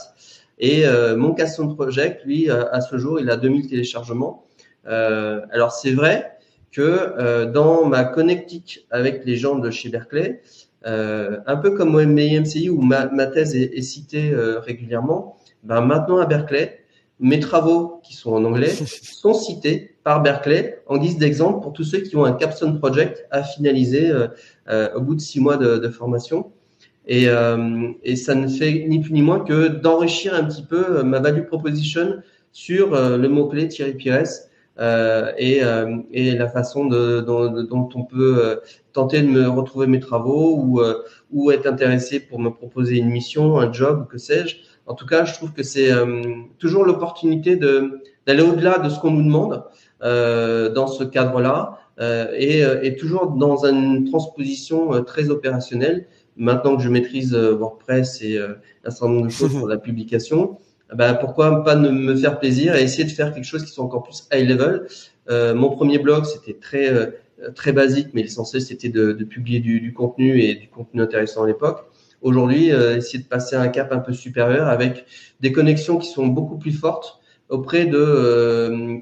et euh, mon capstone project, lui, euh, à ce jour, il a deux mille téléchargements. Euh, alors c'est vrai que euh, dans ma connectique avec les gens de chez Berkeley, euh, un peu comme au M B A M C I où ma, ma thèse est, est citée euh, régulièrement, ben maintenant à Berkeley, mes travaux qui sont en anglais sont cités par Berkeley en guise d'exemple pour tous ceux qui ont un capstone project à finaliser euh, euh, au bout de six mois de, de formation. Et, euh, et ça ne fait ni plus ni moins que d'enrichir un petit peu ma value proposition sur euh, le mot-clé Thierry Pires. Euh, et, euh, et la façon de, de, de, dont on peut euh, tenter de me retrouver mes travaux ou, euh, ou être intéressé pour me proposer une mission, un job, que sais-je. En tout cas, je trouve que c'est euh, toujours l'opportunité de, d'aller au-delà de ce qu'on nous demande euh, dans ce cadre-là euh, et, et toujours dans une transposition euh, très opérationnelle. Maintenant que je maîtrise euh, WordPress et euh, un certain nombre de choses pour la publication, ben, pourquoi pas ne me faire plaisir et essayer de faire quelque chose qui soit encore plus high level. Euh, mon premier blog, c'était très très basique, mais l'essentiel, c'était de, de publier du, du contenu et du contenu intéressant à l'époque. Aujourd'hui, euh, essayer de passer à un cap un peu supérieur avec des connexions qui sont beaucoup plus fortes auprès de euh,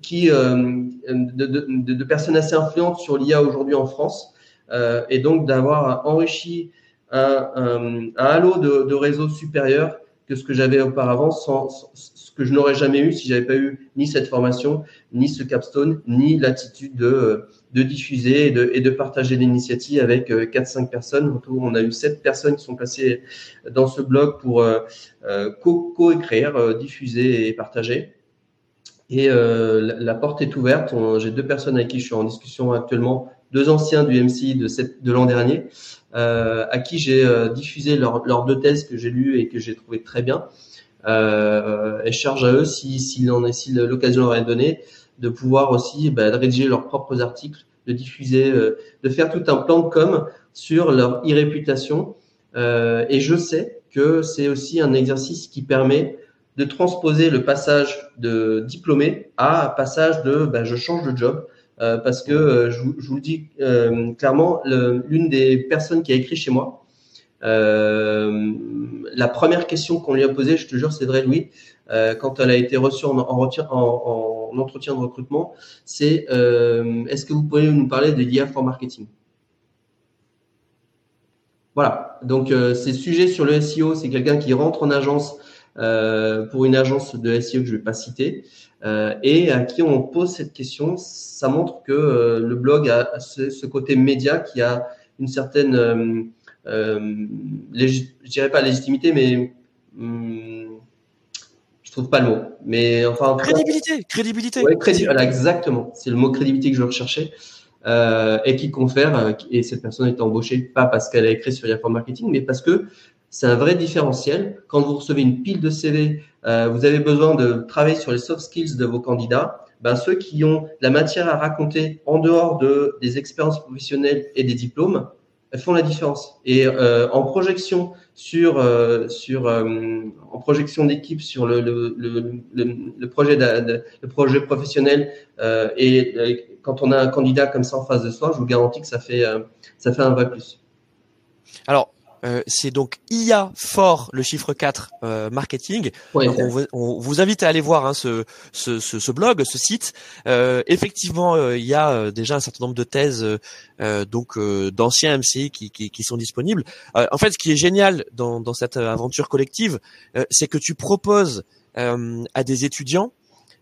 qui euh, de, de, de, de personnes assez influentes sur l'I A aujourd'hui en France, euh, et donc d'avoir enrichi un, un, un halo de, de réseaux supérieurs que ce que j'avais auparavant, sans, sans ce que je n'aurais jamais eu si j'avais pas eu ni cette formation, ni ce capstone, ni l'attitude de, de diffuser et de, et de partager l'initiative avec quatre cinq personnes. En tout, on a eu sept personnes qui sont passées dans ce blog pour euh, co-écrire, euh, diffuser et partager. Et euh, la, la porte est ouverte. On, j'ai deux personnes avec qui je suis en discussion actuellement, deux anciens du M C I de, cette, de l'an dernier, euh, à qui j'ai euh, diffusé leurs leur deux thèses que j'ai lues et que j'ai trouvées très bien. Euh, et charge à eux, si, si, en est, si l'occasion leur est donnée, de pouvoir aussi bah, de rédiger leurs propres articles, de diffuser, euh, de faire tout un plan de com sur leur e-réputation. Euh, et je sais que c'est aussi un exercice qui permet de transposer le passage de diplômé à un passage de bah, « je change de job ». Euh, parce que euh, je, vous, je vous le dis euh, clairement, le, l'une des personnes qui a écrit chez moi, euh, la première question qu'on lui a posée, je te jure, c'est vrai, Louis, euh, quand elle a été reçue en, en, en, en entretien de recrutement, c'est euh, « Est-ce que vous pouvez nous parler de l'I A for Marketing ?» Voilà, donc euh, c'est sujet sur le S E O, c'est quelqu'un qui rentre en agence euh, pour une agence de S E O que je ne vais pas citer euh, et à qui on pose cette question. Ça montre que euh, le blog a ce, ce côté média qui a une certaine, euh, euh, je dirais pas légitimité, mais hum, je trouve pas le mot. Mais enfin, en crédibilité, cas, crédibilité. Ouais, crédib... voilà, exactement, c'est le mot crédibilité que je recherchais. Euh, et qui confère, et cette personne est embauchée pas parce qu'elle a écrit sur I A for Marketing, mais parce que c'est un vrai différentiel. Quand vous recevez une pile de C V, euh, vous avez besoin de travailler sur les soft skills de vos candidats. Ben, ceux qui ont la matière à raconter en dehors de, des expériences professionnelles et des diplômes font la différence. Et euh, en projection sur, euh, sur euh, en projection d'équipe sur le, le, le, le, le projet de, de, le projet professionnel euh, et euh, quand on a un candidat comme ça en face de soi, je vous garantis que ça fait, euh, ça fait un vrai plus. Alors, euh, c'est donc I A for, le chiffre quatre, euh, marketing. Ouais, donc, on, on vous invite à aller voir hein, ce, ce, ce, ce blog, ce site. Euh, effectivement, euh, il y a déjà un certain nombre de thèses euh, donc euh, d'anciens M C I qui, qui, qui sont disponibles. Euh, en fait, ce qui est génial dans, dans cette aventure collective, euh, c'est que tu proposes euh, à des étudiants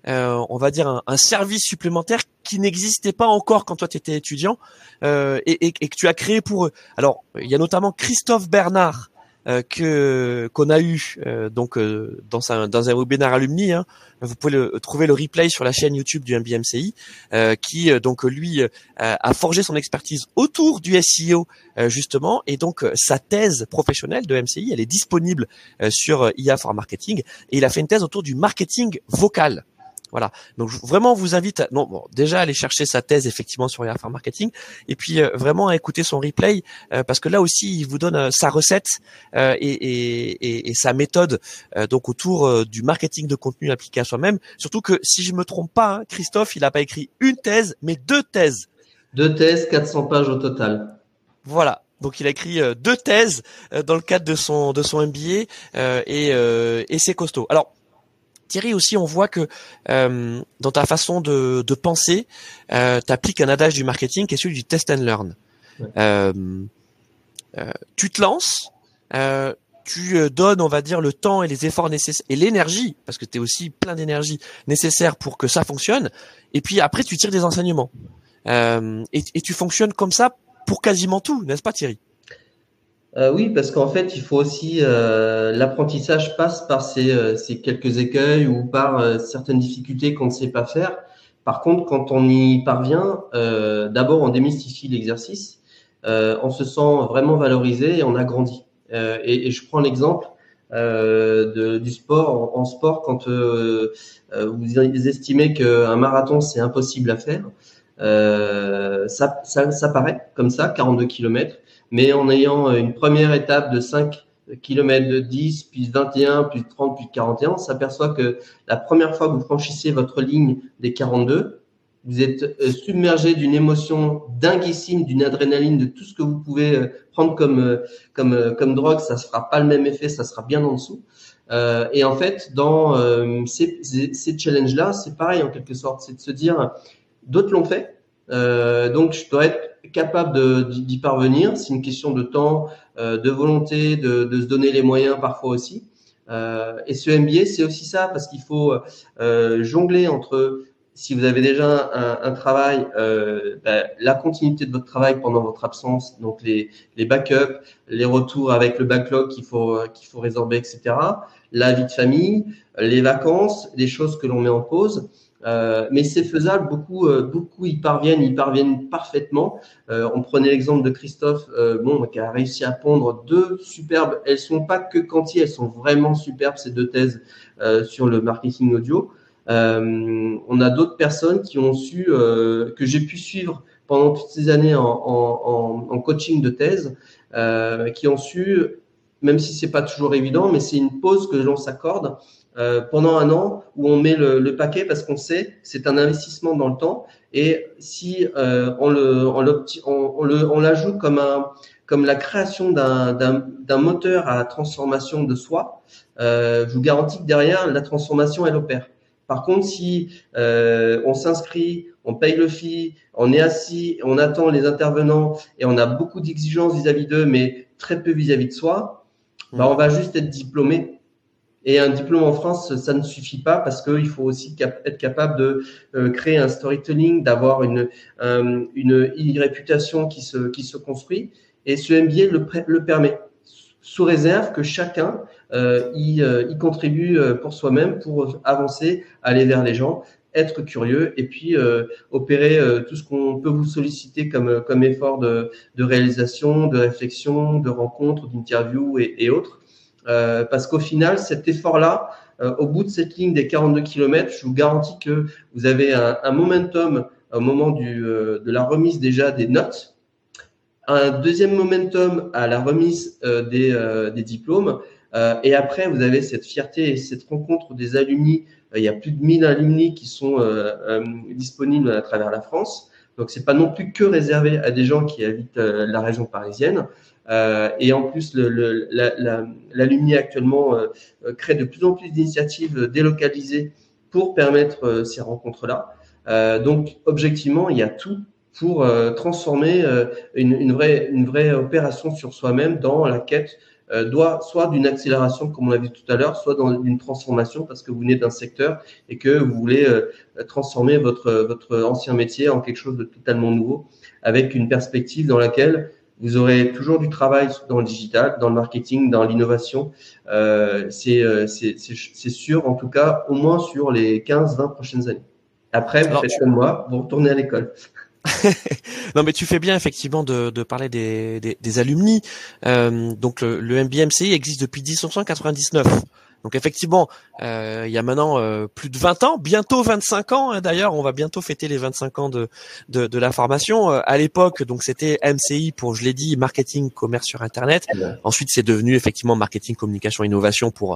Euh, on va dire un, un service supplémentaire qui n'existait pas encore quand toi tu étais étudiant euh, et, et, et que tu as créé pour eux. Alors il y a notamment Christophe Bernard euh, que qu'on a eu euh, donc euh, dans un dans un webinaire alumni. Hein, vous pouvez le, trouver le replay sur la chaîne YouTube du M B A M C I euh, qui donc lui euh, a forgé son expertise autour du S E O euh, justement et donc euh, sa thèse professionnelle de M C I elle est disponible euh, sur euh, I A for Marketing et il a fait une thèse autour du marketing vocal. Voilà. Donc vraiment, on vous invite à, non, bon, déjà aller chercher sa thèse effectivement sur I A for Marketing, et puis euh, vraiment à écouter son replay euh, parce que là aussi, il vous donne euh, sa recette euh, et, et, et, et sa méthode euh, donc autour euh, du marketing de contenu appliqué à soi-même. Surtout que si je me trompe pas, hein, Christophe, il n'a pas écrit une thèse, mais deux thèses. Deux thèses, quatre cents pages au total. Voilà. Donc il a écrit euh, deux thèses euh, dans le cadre de son de son M B A euh, et, euh, et c'est costaud. Alors Thierry, aussi, on voit que euh, dans ta façon de, de penser, euh, tu appliques un adage du marketing qui est celui du test and learn. Ouais. Euh, euh, tu te lances, euh, tu donnes, on va dire, le temps et les efforts nécessaires et l'énergie, parce que tu es aussi plein d'énergie nécessaire pour que ça fonctionne. Et puis après, tu tires des enseignements. Euh, et, et tu fonctionnes comme ça pour quasiment tout, n'est-ce pas, Thierry ? Euh, oui, parce qu'en fait, il faut aussi euh, l'apprentissage passe par ces, euh, ces quelques écueils ou par euh, certaines difficultés qu'on ne sait pas faire. Par contre, quand on y parvient, euh, d'abord on démystifie l'exercice, euh, on se sent vraiment valorisé et on a grandi. Euh, et, et je prends l'exemple euh, de, du sport. En, en sport, quand euh, vous estimez qu'un marathon c'est impossible à faire, euh, ça, ça, ça paraît comme ça, quarante-deux kilomètres. Mais en ayant une première étape de cinq kilomètres, de dix, puis vingt et un, puis trente, puis quarante et un, on s'aperçoit que la première fois que vous franchissez votre ligne des quarante-deux, vous êtes submergé d'une émotion dinguissime, d'une adrénaline, de tout ce que vous pouvez prendre comme comme comme drogue, ça ne fera pas le même effet, ça sera bien en dessous. Euh, et en fait, dans euh, ces, ces challenges-là, c'est pareil en quelque sorte, c'est de se dire, d'autres l'ont fait, euh, donc je dois être capable de, d'y parvenir. C'est une question de temps, euh, de volonté, de, de se donner les moyens parfois aussi. Euh, et ce M B A, c'est aussi ça, parce qu'il faut euh, jongler entre, si vous avez déjà un, un travail, euh, bah, la continuité de votre travail pendant votre absence, donc les, les backups, les retours avec le backlog qu'il faut, qu'il faut résorber, et cetera, la vie de famille, les vacances, les choses que l'on met en pause. Euh, mais c'est faisable, beaucoup, euh, beaucoup y parviennent, y parviennent parfaitement. Euh, on prenait l'exemple de Christophe, euh, bon, qui a réussi à pondre deux superbes. Elles sont pas que quanti, elles sont vraiment superbes ces deux thèses euh, sur le marketing audio. Euh, on a d'autres personnes qui ont su, euh, que j'ai pu suivre pendant toutes ces années en, en, en, en coaching de thèse, euh, qui ont su, même si c'est pas toujours évident, mais c'est une pause que l'on s'accorde. Euh, pendant un an où on met le, le paquet parce qu'on sait c'est un investissement dans le temps et si euh, on le on, on, on le on l'ajoute comme un comme la création d'un moteur à la transformation de soi, euh, je vous garantis que derrière, la transformation, elle opère. Par contre, si euh, on s'inscrit, on paye le fee, on est assis, on attend les intervenants et on a beaucoup d'exigences vis-à-vis d'eux, mais très peu vis-à-vis de soi, mmh. bah, on va juste être diplômé. Et un diplôme en France, ça ne suffit pas parce qu'il faut aussi cap être capable de euh, créer un storytelling, d'avoir une, euh, une, une réputation qui se, qui se construit. Et ce M B A le, le permet, sous réserve que chacun euh, y, euh, y contribue pour soi-même, pour avancer, aller vers les gens, être curieux et puis euh, opérer euh, tout ce qu'on peut vous solliciter comme, comme effort de, de réalisation, de réflexion, de rencontre, d'interview et, et autres. Euh, parce qu'au final, cet effort-là, euh, au bout de cette ligne des quarante-deux kilomètres, je vous garantis que vous avez un, un momentum au moment du, euh, de la remise déjà des notes, un deuxième momentum à la remise euh, des, euh, des diplômes, euh, et après, vous avez cette fierté et cette rencontre des alumni. Euh, il y a plus de mille alumni qui sont euh, euh, disponibles à travers la France. Donc, c'est pas non plus que réservé à des gens qui habitent euh, la région parisienne. Euh, et en plus, le, le, la, la, l'alumni actuellement euh, crée de plus en plus d'initiatives délocalisées pour permettre euh, ces rencontres-là. Euh, donc, objectivement, il y a tout pour euh, transformer euh, une, une, vraie, une vraie opération sur soi-même dans la quête euh, doit, soit d'une accélération, comme on l'a vu tout à l'heure, soit d'une transformation parce que vous venez d'un secteur et que vous voulez euh, transformer votre, votre ancien métier en quelque chose de totalement nouveau avec une perspective dans laquelle vous aurez toujours du travail dans le digital, dans le marketing, dans l'innovation. Euh, c'est sûr, en tout cas, au moins sur les quinze vingt prochaines années. Après, vous faites comme moi, vous retournez à l'école. Non, mais tu fais bien effectivement de, de parler des, des, des alumni. Euh, donc, le, le M B A M C I existe depuis mille neuf cent quatre-vingt-dix-neuf. Donc effectivement, euh, il y a maintenant euh, plus de vingt ans, bientôt vingt-cinq ans. Hein, d'ailleurs, on va bientôt fêter les vingt-cinq ans de de, de la formation. Euh, à l'époque, donc c'était M C I pour, je l'ai dit, marketing, commerce sur Internet. Ensuite, c'est devenu effectivement marketing, communication, innovation pour,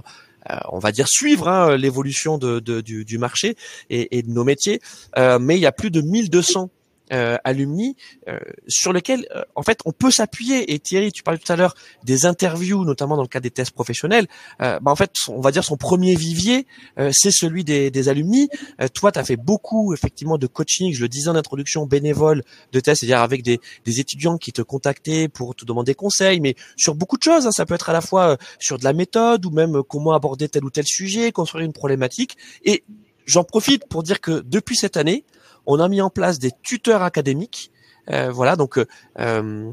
euh, on va dire, suivre hein, l'évolution de, de du, du marché et, et de nos métiers. Euh, mais il y a plus de mille deux cents. Euh, alumni euh, sur lequel euh, en fait on peut s'appuyer. Et Thierry, tu parlais tout à l'heure des interviews, notamment dans le cadre des tests professionnels. Euh, bah en fait, son, on va dire son premier vivier, euh, c'est celui des, des alumni. Euh, toi, tu as fait beaucoup effectivement de coaching, je le disais en introduction, bénévole de tests, c'est-à-dire avec des, des étudiants qui te contactaient pour te demander conseil, mais sur beaucoup de choses. Hein, ça peut être à la fois sur de la méthode ou même comment aborder tel ou tel sujet, construire une problématique. Et j'en profite pour dire que depuis cette année, on a mis en place des tuteurs académiques, euh, voilà, donc euh, euh,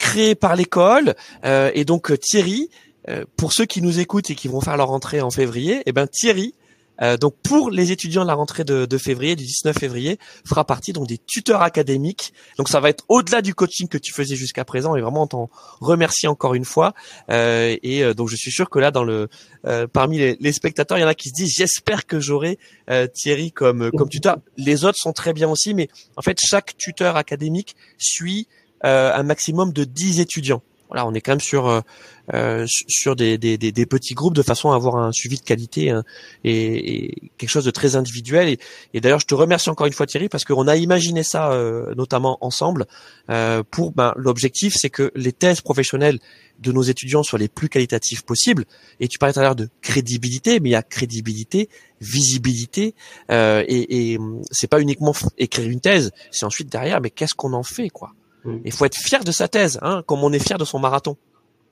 créés par l'école. Euh, et donc Thierry, euh, pour ceux qui nous écoutent et qui vont faire leur rentrée en février, eh ben Thierry, euh, donc pour les étudiants de la rentrée de, de février, du dix-neuf février, fera partie donc des tuteurs académiques. Donc ça va être au-delà du coaching que tu faisais jusqu'à présent, et vraiment on t'en remercie encore une fois. Euh, et euh, donc je suis sûr que là, dans le Euh, parmi les, les spectateurs, il y en a qui se disent j'espère que j'aurai euh, Thierry comme euh, comme tuteur. Les autres sont très bien aussi, mais en fait chaque tuteur académique suit euh, un maximum de dix étudiants. Voilà, on est quand même sur euh, sur des, des, des, des petits groupes de façon à avoir un suivi de qualité hein, et, et quelque chose de très individuel. Et, et d'ailleurs, je te remercie encore une fois Thierry parce qu'on a imaginé ça euh, notamment ensemble. Euh, pour ben, l'objectif, c'est que les thèses professionnelles de nos étudiants soient les plus qualitatifs possibles. Et tu parlais tout à l'heure de crédibilité, mais il y a crédibilité, visibilité, euh, et, et c'est pas uniquement écrire une thèse, c'est ensuite derrière, mais qu'est-ce qu'on en fait, quoi. Il faut être fier de sa thèse, hein, comme on est fier de son marathon.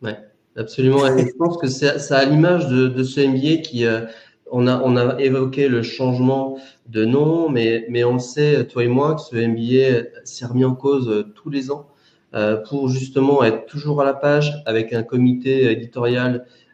Ouais, absolument. Et je pense que c'est à l'image de, de ce M B A qui, euh, on a, on a évoqué le changement de nom, mais, mais on sait, toi et moi, que ce M B A s'est remis en cause tous les ans euh, pour justement être toujours à la page avec un comité éditorial,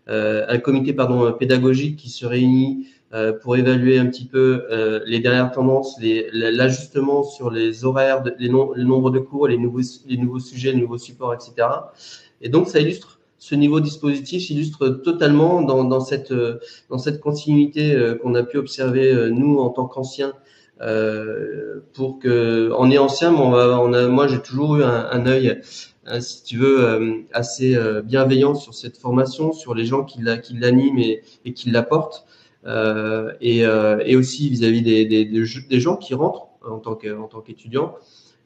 euh, un comité pardon pédagogique qui se réunit euh, pour évaluer un petit peu euh, les dernières tendances, l'ajustement sur les horaires, de, les no le nombre de cours, les nouveaux, les nouveaux sujets, les nouveaux supports, et cetera. Et donc, ça illustre, ce niveau dispositif illustre totalement dans, dans, cette, dans cette continuité euh, qu'on a pu observer, euh, nous, en tant qu'anciens, euh, pour que, on est anciens, mais on va, on a, moi, j'ai toujours eu un, un œil, hein, si tu veux, euh, assez euh, bienveillant sur cette formation, sur les gens qui l'animent et, et qui l'apportent. Euh, et, euh, et aussi vis-à-vis des, des, des gens qui rentrent en tant qu'étudiants,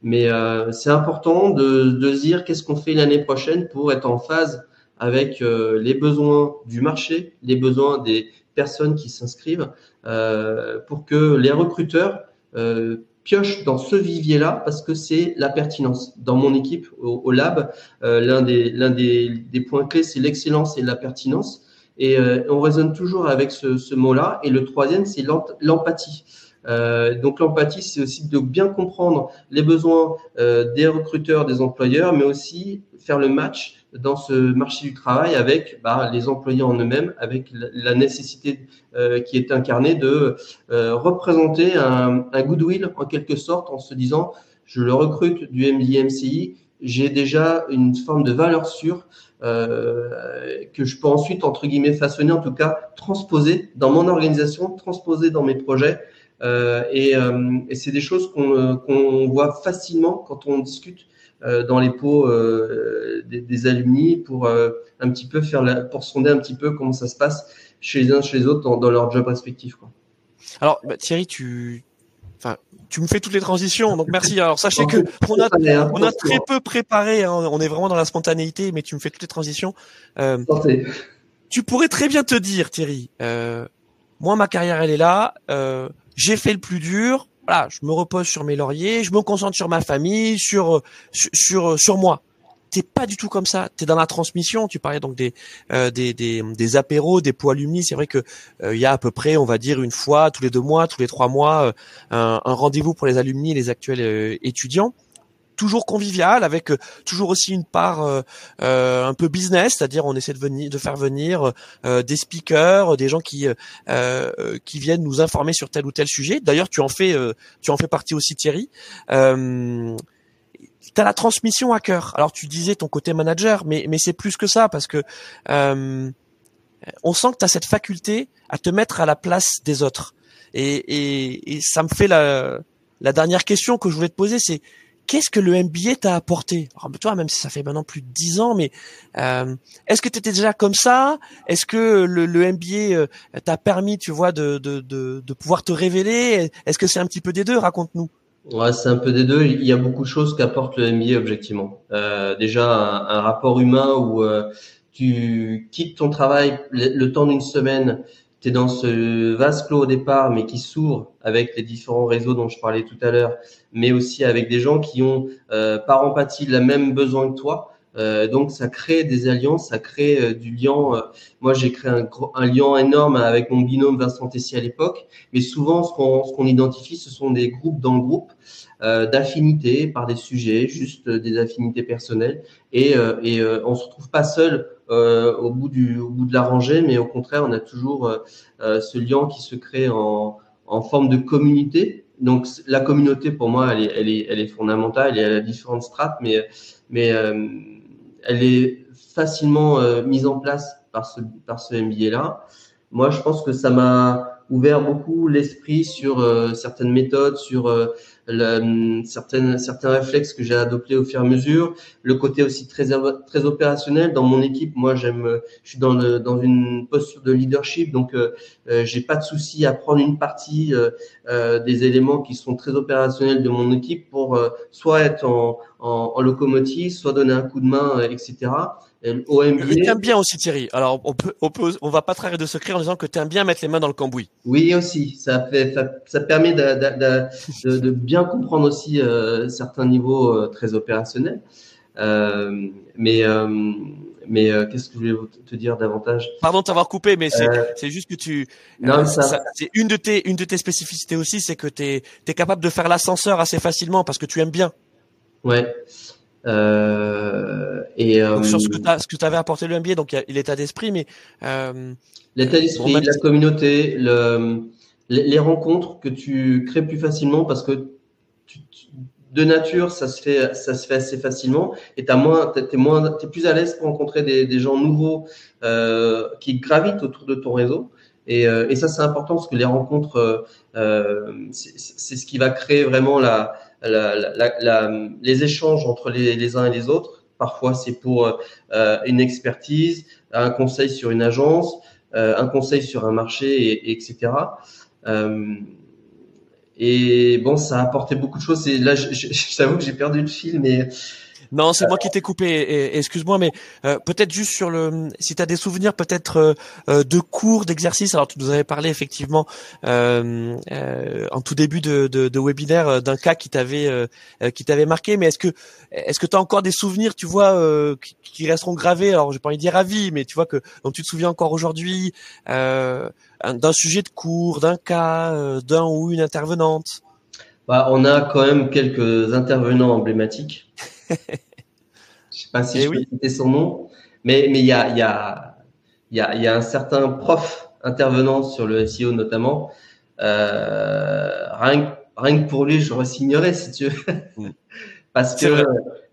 Mais euh, c'est important de, de se dire qu'est-ce qu'on fait l'année prochaine pour être en phase avec euh, les besoins du marché, les besoins des personnes qui s'inscrivent, euh, pour que les recruteurs euh, piochent dans ce vivier-là, parce que c'est la pertinence. Dans mon équipe, au, au lab, euh, l'un des, l'un des, des points clés, c'est l'excellence et la pertinence. Et euh, on raisonne toujours avec ce, ce mot-là. Et le troisième, c'est l'empathie. Euh, donc l'empathie, c'est aussi de bien comprendre les besoins euh, des recruteurs, des employeurs, mais aussi faire le match dans ce marché du travail avec bah, les employés en eux-mêmes, avec la nécessité euh, qui est incarnée de euh, représenter un, un goodwill en quelque sorte, en se disant je le recrute du M B A M C I, j'ai déjà une forme de valeur sûre euh, que je peux ensuite entre guillemets façonner, en tout cas transposer dans mon organisation, transposer dans mes projets. Euh, et, euh, et c'est des choses qu'on euh, qu'on voit facilement quand on discute euh, dans les pots euh, des, des alumni pour euh, un petit peu faire la, pour sonder un petit peu comment ça se passe chez les uns chez les autres dans, dans leur job respectif, quoi. Alors bah, Thierry, tu enfin tu me fais toutes les transitions, donc merci. Alors sachez que on a on a très peu préparé, hein, on est vraiment dans la spontanéité, mais tu me fais toutes les transitions. Euh, tu pourrais très bien te dire, Thierry, euh, moi ma carrière elle est là. Euh, J'ai fait le plus dur. Voilà, je me repose sur mes lauriers, je me concentre sur ma famille, sur sur sur, sur moi. T'es pas du tout comme ça. T'es dans la transmission. Tu parlais donc des euh, des des des apéros, des pots alumni. C'est vrai que il euh, y a à peu près, on va dire une fois tous les deux mois, tous les trois mois, euh, un, un rendez-vous pour les alumni, les actuels euh, étudiants. Toujours convivial, avec euh, toujours aussi une part euh, euh, un peu business, c'est-à-dire on essaie de venir, de faire venir euh, des speakers, des gens qui euh, qui viennent nous informer sur tel ou tel sujet. D'ailleurs, tu en fais euh, tu en fais partie aussi, Thierry. Euh, tu as la transmission à cœur. Alors tu disais ton côté manager, mais mais c'est plus que ça, parce que euh, on sent que tu as cette faculté à te mettre à la place des autres. Et et, et ça me fait la la dernière question que je voulais te poser, c'est qu'est-ce que le M B A t'a apporté? Alors, toi, même si ça fait maintenant plus de dix ans, mais euh, est-ce que tu étais déjà comme ça? Est-ce que le, le M B A euh, t'a permis, tu vois, de, de, de, de pouvoir te révéler? Est-ce que c'est un petit peu des deux? Raconte-nous. Ouais, c'est un peu des deux. Il y a beaucoup de choses qu'apporte le M B A objectivement. Euh, déjà, un, un rapport humain où euh, tu quittes ton travail le, le temps d'une semaine. C'est dans ce vase clos au départ, mais qui s'ouvre avec les différents réseaux dont je parlais tout à l'heure, mais aussi avec des gens qui ont euh, par empathie le même besoin que toi. Euh, donc, ça crée des alliances, ça crée euh, du lien. Euh, moi, j'ai créé un, un lien énorme avec mon binôme Vincent Tessier à l'époque, mais souvent, ce qu'on ce qu'on identifie, ce sont des groupes dans le groupe euh, d'affinités par des sujets, juste euh, des affinités personnelles. Et, euh, et euh, on se retrouve pas seul Euh, au bout du au bout de la rangée, mais au contraire on a toujours euh, euh, ce lien qui se crée en en forme de communauté. Donc la communauté pour moi elle est elle est elle est fondamentale, elle a différentes strates, mais mais euh, elle est facilement euh, mise en place par ce par ce M B A là. Moi je pense que ça m'a ouvert beaucoup l'esprit sur euh, certaines méthodes, sur euh, La, certaines, certains réflexes que j'ai adoptés au fur et à mesure, le côté aussi très, très opérationnel. Dans mon équipe, moi, j'aime, je suis dans, le, dans une posture de leadership, donc euh, j'ai pas de souci à prendre une partie euh, des éléments qui sont très opérationnels de mon équipe pour euh, soit être en, en, en locomotive, soit donner un coup de main, euh, et cetera. Il t'aime bien aussi, Thierry. Alors, on peut, on peut, on va pas trahir de secret en disant que t'aimes bien mettre les mains dans le cambouis. Oui, aussi. Ça fait, ça, ça permet de, de, de, de bien comprendre aussi euh, certains niveaux euh, très opérationnels. Euh, mais, euh, mais euh, qu'est-ce que je voulais te dire davantage? Pardon de t'avoir coupé, mais c'est, euh, c'est juste que tu. Non, euh, ça... Ça, c'est une de tes, une de tes spécificités aussi, c'est que t'es, t'es capable de faire l'ascenseur assez facilement parce que tu aimes bien. Ouais. Euh, et, euh, donc sur ce que t'as, ce que t'avais apporté le M B A, donc il y a l'état d'esprit, mais euh, l'état d'esprit, la dit... communauté, le, les rencontres que tu crées plus facilement parce que tu, tu, de nature ça se fait, ça se fait assez facilement et t'as moins, t'es moins, t'es plus à l'aise pour rencontrer des, des gens nouveaux euh, qui gravitent autour de ton réseau. Et, euh, et ça c'est important parce que les rencontres, euh, c'est, c'est ce qui va créer vraiment la La, la, la, les échanges entre les, les uns et les autres. Parfois, c'est pour euh, une expertise, un conseil sur une agence, euh, un conseil sur un marché, et, et, etc. Euh, Et bon, ça a apporté beaucoup de choses. Et là, je, je, je t'avoue que j'ai perdu le fil, mais… Non, c'est moi qui t'ai coupé, excuse-moi, mais euh, peut-être juste sur le, si tu as des souvenirs peut-être euh, de cours, d'exercices, alors tu nous avais parlé effectivement euh, euh, en tout début de, de, de webinaire d'un cas qui t'avait euh, qui t'avait marqué, mais est-ce que est-ce que tu as encore des souvenirs, tu vois, euh, qui, qui resteront gravés, alors j'ai pas envie de dire à vie, mais tu vois que dont tu te souviens encore aujourd'hui, euh, d'un sujet de cours, d'un cas, euh, d'un ou une intervenante? Bah, on a quand même quelques intervenants emblématiques. Je sais pas si et je oui. peux citer son nom, mais mais il y a il y a il y a il y a un certain prof intervenant sur le S E O notamment. Euh, rien que, rien que pour lui, je re-signerais si tu veux, mm. parce que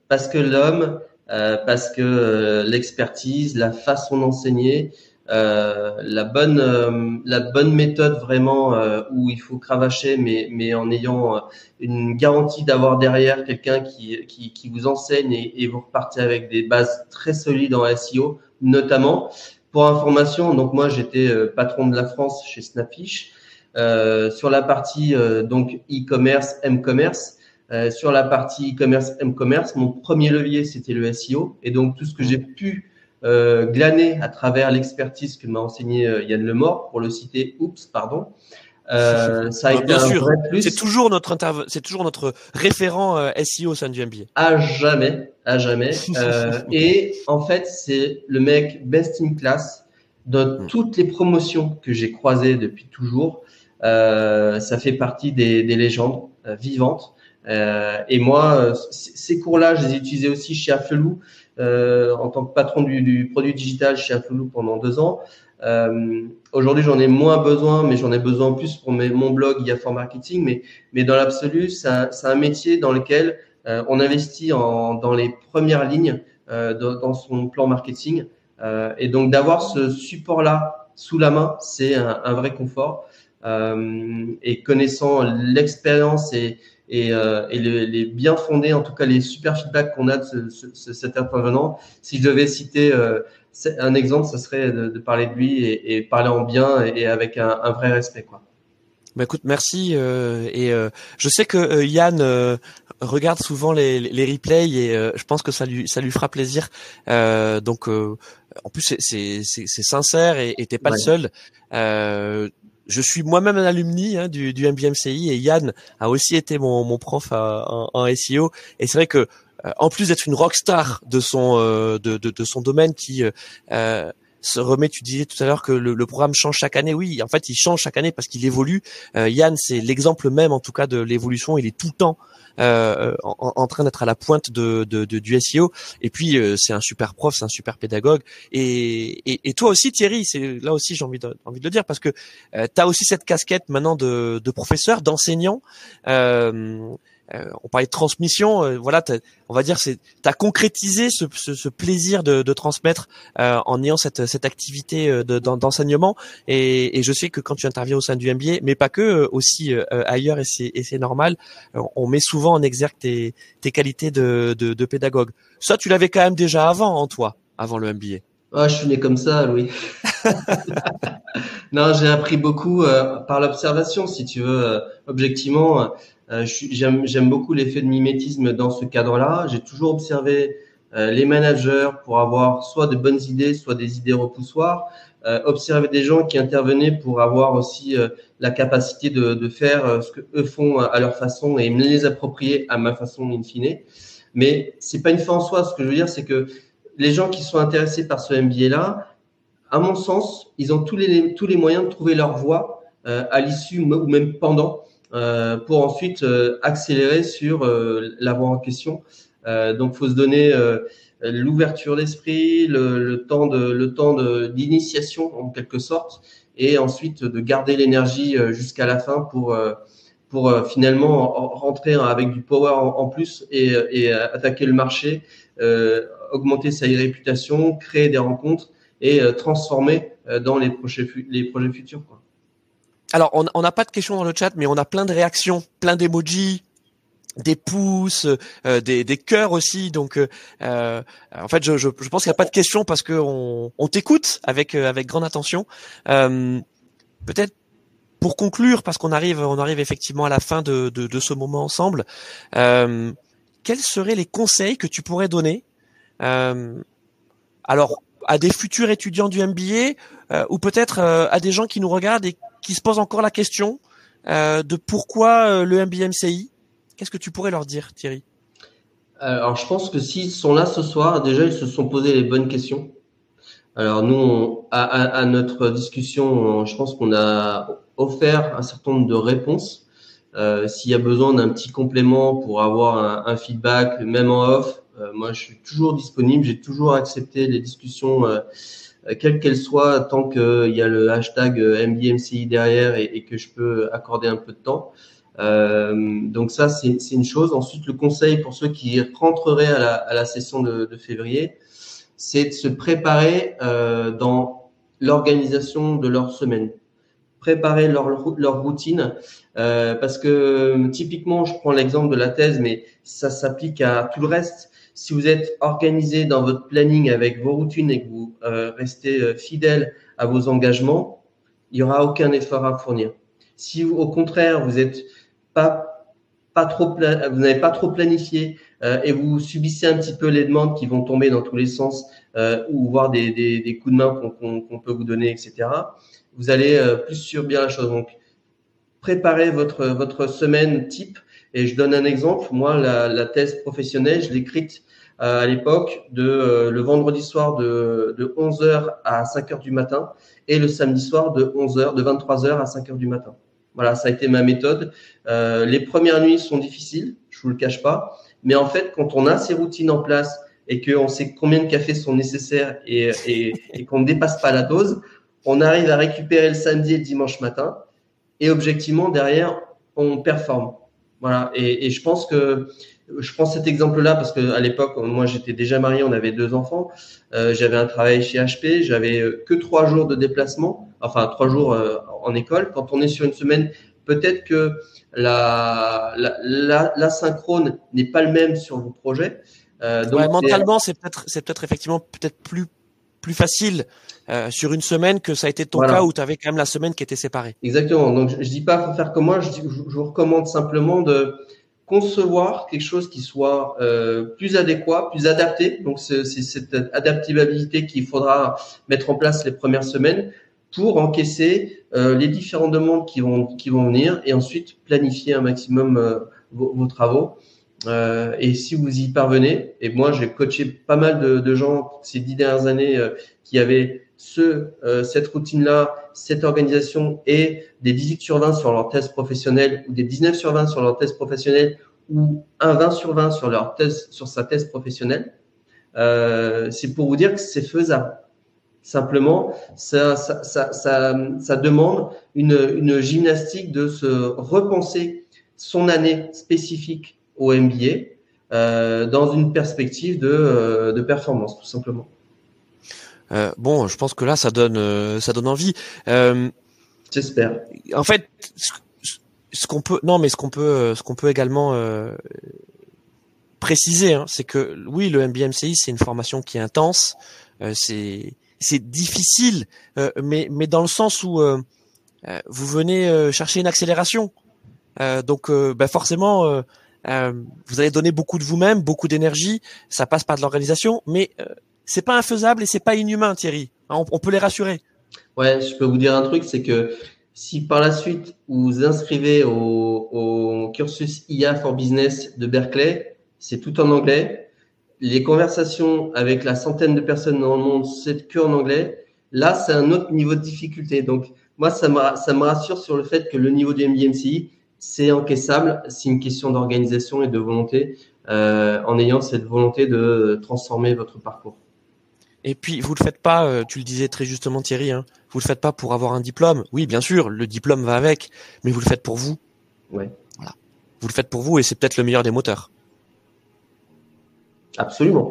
parce que l'homme, euh, parce que euh, l'expertise, la façon d'enseigner, euh, la bonne euh, la bonne méthode vraiment euh, où il faut cravacher, mais mais en ayant euh, une garantie d'avoir derrière quelqu'un qui qui qui vous enseigne et, et vous repartez avec des bases très solides en S E O notamment. Pour information, donc moi j'étais euh, patron de la France chez Snapfish euh, sur la partie euh, donc e-commerce, m-commerce. Euh, sur la partie e-commerce, m-commerce, mon premier levier c'était le S E O, et donc tout ce que j'ai pu Euh, glané à travers l'expertise que m'a enseigné euh, Yann Lemort, pour le citer, oups, pardon. Euh, ça a été bien un sûr. vrai plus. C'est toujours notre interv- c'est toujours notre référent euh, S E O au sein du M B A. À jamais, à jamais. euh, et en fait, c'est le mec best in class dans toutes les promotions que j'ai croisées depuis toujours. Euh, ça fait partie des, des légendes euh, vivantes. Euh, et moi, euh, c- ces cours-là, je les ai utilisés aussi chez Afflelou. Euh, en tant que patron du, du produit digital chez Afflelou pendant deux ans. Euh, aujourd'hui, j'en ai moins besoin, mais j'en ai besoin plus pour mes, mon blog I A for Marketing. Mais, mais dans l'absolu, c'est un, c'est un métier dans lequel euh, on investit en, dans les premières lignes euh, dans, dans son plan marketing. Euh, et donc, d'avoir ce support-là sous la main, c'est un, un vrai confort. Euh, et connaissant l'expérience et et, euh, et le, les bien fondés, en tout cas les super feedbacks qu'on a de ce, ce, cet intervenant. Si je devais citer euh, un exemple, ce serait de, de parler de lui et, et parler en bien et, et avec un, un vrai respect, quoi. Bah écoute, merci euh, et euh, je sais que euh, Yann euh, regarde souvent les, les replays et euh, je pense que ça lui ça lui fera plaisir. Euh, donc euh, en plus c'est, c'est, c'est, c'est sincère et, et t'es pas ouais. le seul. Euh, Je suis moi-même un alumni hein, du, du M B A M C I et Yann a aussi été mon, mon prof à, en, en S E O. Et c'est vrai que, euh, en plus d'être une rockstar de son euh, de, de, de son domaine qui euh, se remet, tu disais tout à l'heure que le, le programme change chaque année. Oui, en fait, il change chaque année parce qu'il évolue. Euh, Yann, c'est l'exemple même en tout cas de l'évolution. Il est tout le temps euh, en, en train d'être à la pointe de, de, de du S E O. Et puis, euh, c'est un super prof, c'est un super pédagogue. Et, et, et toi aussi, Thierry, c'est là aussi j'ai envie de, envie de le dire parce que euh, tu as aussi cette casquette maintenant de, de professeur, d'enseignant. Euh, Euh, on parlait de transmission, euh, voilà, on va dire, c'est, t'as concrétisé ce, ce, ce plaisir de, de transmettre euh, en ayant cette, cette activité euh, de, d'enseignement. Et, et je sais que quand tu interviens au sein du M B A, mais pas que, euh, aussi euh, ailleurs, et c'est, et c'est normal. Euh, on met souvent en exergue tes, tes qualités de, de, de pédagogue. Ça, tu l'avais quand même déjà avant, en toi, avant le M B A. Ah, oh, je suis né comme ça, Louis. Non, j'ai appris beaucoup euh, par l'observation, si tu veux, euh, objectivement. Euh, Euh, je suis, j'aime, j'aime beaucoup l'effet de mimétisme dans ce cadre-là. J'ai toujours observé euh, les managers pour avoir soit de bonnes idées, soit des idées repoussoires. Euh, observer des gens qui intervenaient pour avoir aussi euh, la capacité de, de faire euh, ce que eux font à leur façon et me les approprier à ma façon in fine. Mais c'est pas une fin en soi. Ce que je veux dire, c'est que les gens qui sont intéressés par ce M B A-là, à mon sens, ils ont tous les, tous les moyens de trouver leur voie euh, à l'issue ou même pendant. Euh, pour ensuite euh, accélérer sur euh, la voie en question. Euh, donc, faut se donner euh, l'ouverture d'esprit, le, le temps de, le temps de, d'initiation en quelque sorte, et ensuite de garder l'énergie jusqu'à la fin pour euh, pour euh, finalement rentrer avec du power en, en plus et, et attaquer le marché, euh, augmenter sa réputation, créer des rencontres et euh, transformer euh, dans les projets les projets futurs, quoi. Alors, on n'a on pas de questions dans le chat, mais on a plein de réactions, plein d'emojis, des pouces, euh, des, des cœurs aussi. Donc, euh, en fait, je, je, je pense qu'il n'y a pas de questions parce qu'on on t'écoute avec, avec grande attention. Euh, peut-être Pour conclure, parce qu'on arrive, on arrive effectivement à la fin de, de, de ce moment ensemble, euh, quels seraient les conseils que tu pourrais donner euh, alors à des futurs étudiants du M B A euh, ou peut-être euh, à des gens qui nous regardent et qui se posent encore la question euh, de pourquoi euh, le M B A M C I? Qu'est-ce que tu pourrais leur dire, Thierry? Alors, je pense que s'ils sont là ce soir, déjà, ils se sont posés les bonnes questions. Alors, nous, on, à, à notre discussion, je pense qu'on a offert un certain nombre de réponses. Euh, s'il y a besoin d'un petit complément pour avoir un, un feedback, même en off, euh, moi, je suis toujours disponible. J'ai toujours accepté les discussions, euh, quelles qu'elles soient, tant qu'il y a le hashtag M B A M C I derrière et, et que je peux accorder un peu de temps. Euh, donc ça, c'est, c'est une chose. Ensuite, le conseil pour ceux qui rentreraient à la, à la session de, de février, c'est de se préparer euh, dans l'organisation de leur semaine, préparer leur, leur routine, euh, parce que typiquement, je prends l'exemple de la thèse, mais ça s'applique à tout le reste. Si vous êtes organisé dans votre planning avec vos routines et que vous euh, restez fidèle à vos engagements, il n'y aura aucun effort à fournir. Si vous, au contraire, vous êtes Pas, pas trop, vous n'avez pas trop planifié euh, et vous subissez un petit peu les demandes qui vont tomber dans tous les sens euh, ou voir des, des, des coups de main qu'on, qu'on, qu'on peut vous donner, et cetera. Vous allez euh, plus subir la chose. Donc, préparez votre, votre semaine type. Et je donne un exemple. Moi, la, la thèse professionnelle, je l'ai écrite euh, à l'époque de euh, le vendredi soir de, de onze heures à cinq heures du matin et le samedi soir de onze heures, de vingt-trois heures à cinq heures du matin. Voilà, ça a été ma méthode. Euh, les premières nuits sont difficiles, je vous le cache pas. Mais en fait, quand on a ces routines en place et qu'on sait combien de cafés sont nécessaires et, et, et qu'on ne dépasse pas la dose, on arrive à récupérer le samedi et le dimanche matin. Et objectivement, derrière, on performe. Voilà. Et, et je pense que je prends cet exemple-là parce que à l'époque, moi, j'étais déjà marié, on avait deux enfants, euh, j'avais un travail chez H P, j'avais que trois jours de déplacement, enfin trois jours euh, en école. Quand on est sur une semaine, peut-être que la la, la, la synchrone n'est pas le même sur vos projets. Euh, donc ouais, mentalement, c'est, c'est peut-être c'est peut-être effectivement peut-être plus plus facile euh, sur une semaine que ça a été ton voilà. cas où tu avais quand même la semaine qui était séparée. Exactement. Donc je, je dis pas faut faire comme moi, je, je, je vous recommande simplement de concevoir quelque chose qui soit euh, plus adéquat, plus adapté. Donc, c'est, c'est cette adaptabilité qu'il faudra mettre en place les premières semaines pour encaisser euh, les différentes demandes qui vont qui vont venir et ensuite planifier un maximum euh, vos, vos travaux. Euh, et si vous y parvenez, et moi, j'ai coaché pas mal de, de gens ces dix dernières années euh, qui avaient ce euh, cette routine-là, cette organisation et des dix-huit sur vingt sur leur thèse professionnelle ou des dix-neuf sur vingt sur leur thèse professionnelle ou un vingt sur vingt sur leur thèse, sur sa thèse professionnelle, euh, c'est pour vous dire que c'est faisable. Simplement, ça, ça, ça, ça, ça demande une, une gymnastique de se repenser son année spécifique au M B A euh, dans une perspective de, de performance, tout simplement. Euh, bon, je pense que là, ça donne, euh, ça donne envie. Euh, J'espère. En fait, ce, ce qu'on peut, non, mais ce qu'on peut, ce qu'on peut également euh, préciser, hein, c'est que oui, le M B A M C I, c'est une formation qui est intense, euh, c'est, c'est difficile, euh, mais, mais dans le sens où euh, vous venez euh, chercher une accélération, euh, donc, euh, bah forcément. Euh, Euh, vous allez donner beaucoup de vous-même, beaucoup d'énergie, ça passe par de l'organisation, mais euh, c'est pas infaisable et c'est pas inhumain, Thierry. Hein, on, on peut les rassurer. Ouais, je peux vous dire un truc, c'est que si par la suite vous vous inscrivez au, au cursus I A for Business de Berkeley, c'est tout en anglais. Les conversations avec la centaine de personnes dans le monde, c'est que en anglais. Là, c'est un autre niveau de difficulté. Donc, moi, ça me, ça me rassure sur le fait que le niveau du M B A M C I, c'est encaissable, c'est une question d'organisation et de volonté, euh, en ayant cette volonté de transformer votre parcours. Et puis, vous le faites pas, euh, tu le disais très justement Thierry, hein, vous le faites pas pour avoir un diplôme. Oui, bien sûr, le diplôme va avec, mais vous le faites pour vous. Ouais. Voilà. Vous le faites pour vous et c'est peut-être le meilleur des moteurs. Absolument.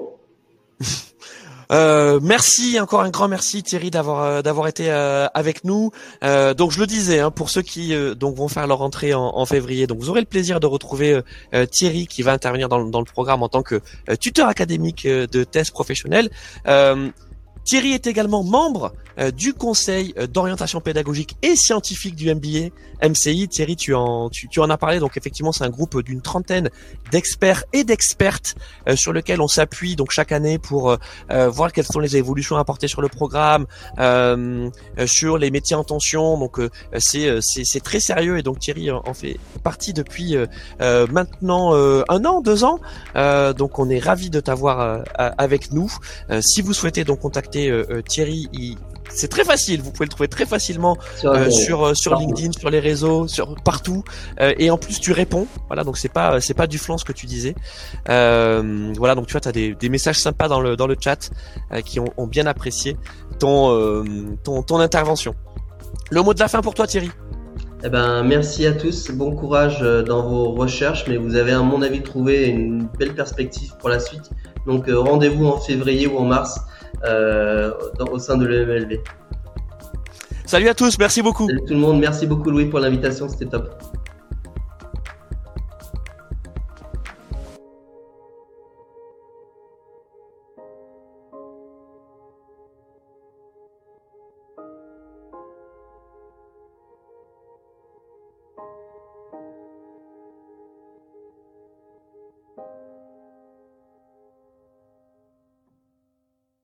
Euh, merci, encore un grand merci Thierry d'avoir euh, d'avoir été euh, avec nous. Euh, donc je le disais, hein, pour ceux qui euh, donc vont faire leur rentrée en, en février, donc vous aurez le plaisir de retrouver euh, Thierry qui va intervenir dans, dans le programme en tant que euh, tuteur académique euh, de thèse professionnelle. Euh, Thierry est également membre euh, du conseil euh, d'orientation pédagogique et scientifique du M B A M C I. Thierry, tu en, tu, tu en as parlé. Donc effectivement, c'est un groupe d'une trentaine d'experts et d'expertes euh, sur lequel on s'appuie donc chaque année pour euh, voir quelles sont les évolutions apportées sur le programme, euh, euh, sur les métiers en tension. Donc euh, c'est, euh, c'est, c'est très sérieux et donc Thierry en fait partie depuis euh, euh, maintenant euh, un an, deux ans. Euh, donc on est ravis de t'avoir euh, avec nous. Euh, si vous souhaitez donc contacter Thierry, il... c'est très facile, vous pouvez le trouver très facilement sur, euh, sur, sur LinkedIn, sur les réseaux, sur partout, euh, et en plus tu réponds, voilà, donc c'est pas c'est pas du flan ce que tu disais, euh, voilà, donc tu vois, t'as des, des messages sympas dans le dans le chat euh, qui ont, ont bien apprécié ton, euh, ton ton intervention. Le mot de la fin pour toi, Thierry? Eh ben, merci à tous, bon courage dans vos recherches, mais vous avez à mon avis trouvé une belle perspective pour la suite, donc euh, rendez-vous en février ou en mars Euh, dans, au sein de l'E M L V. Salut à tous, merci beaucoup. Salut tout le monde, merci beaucoup Louis pour l'invitation, c'était top.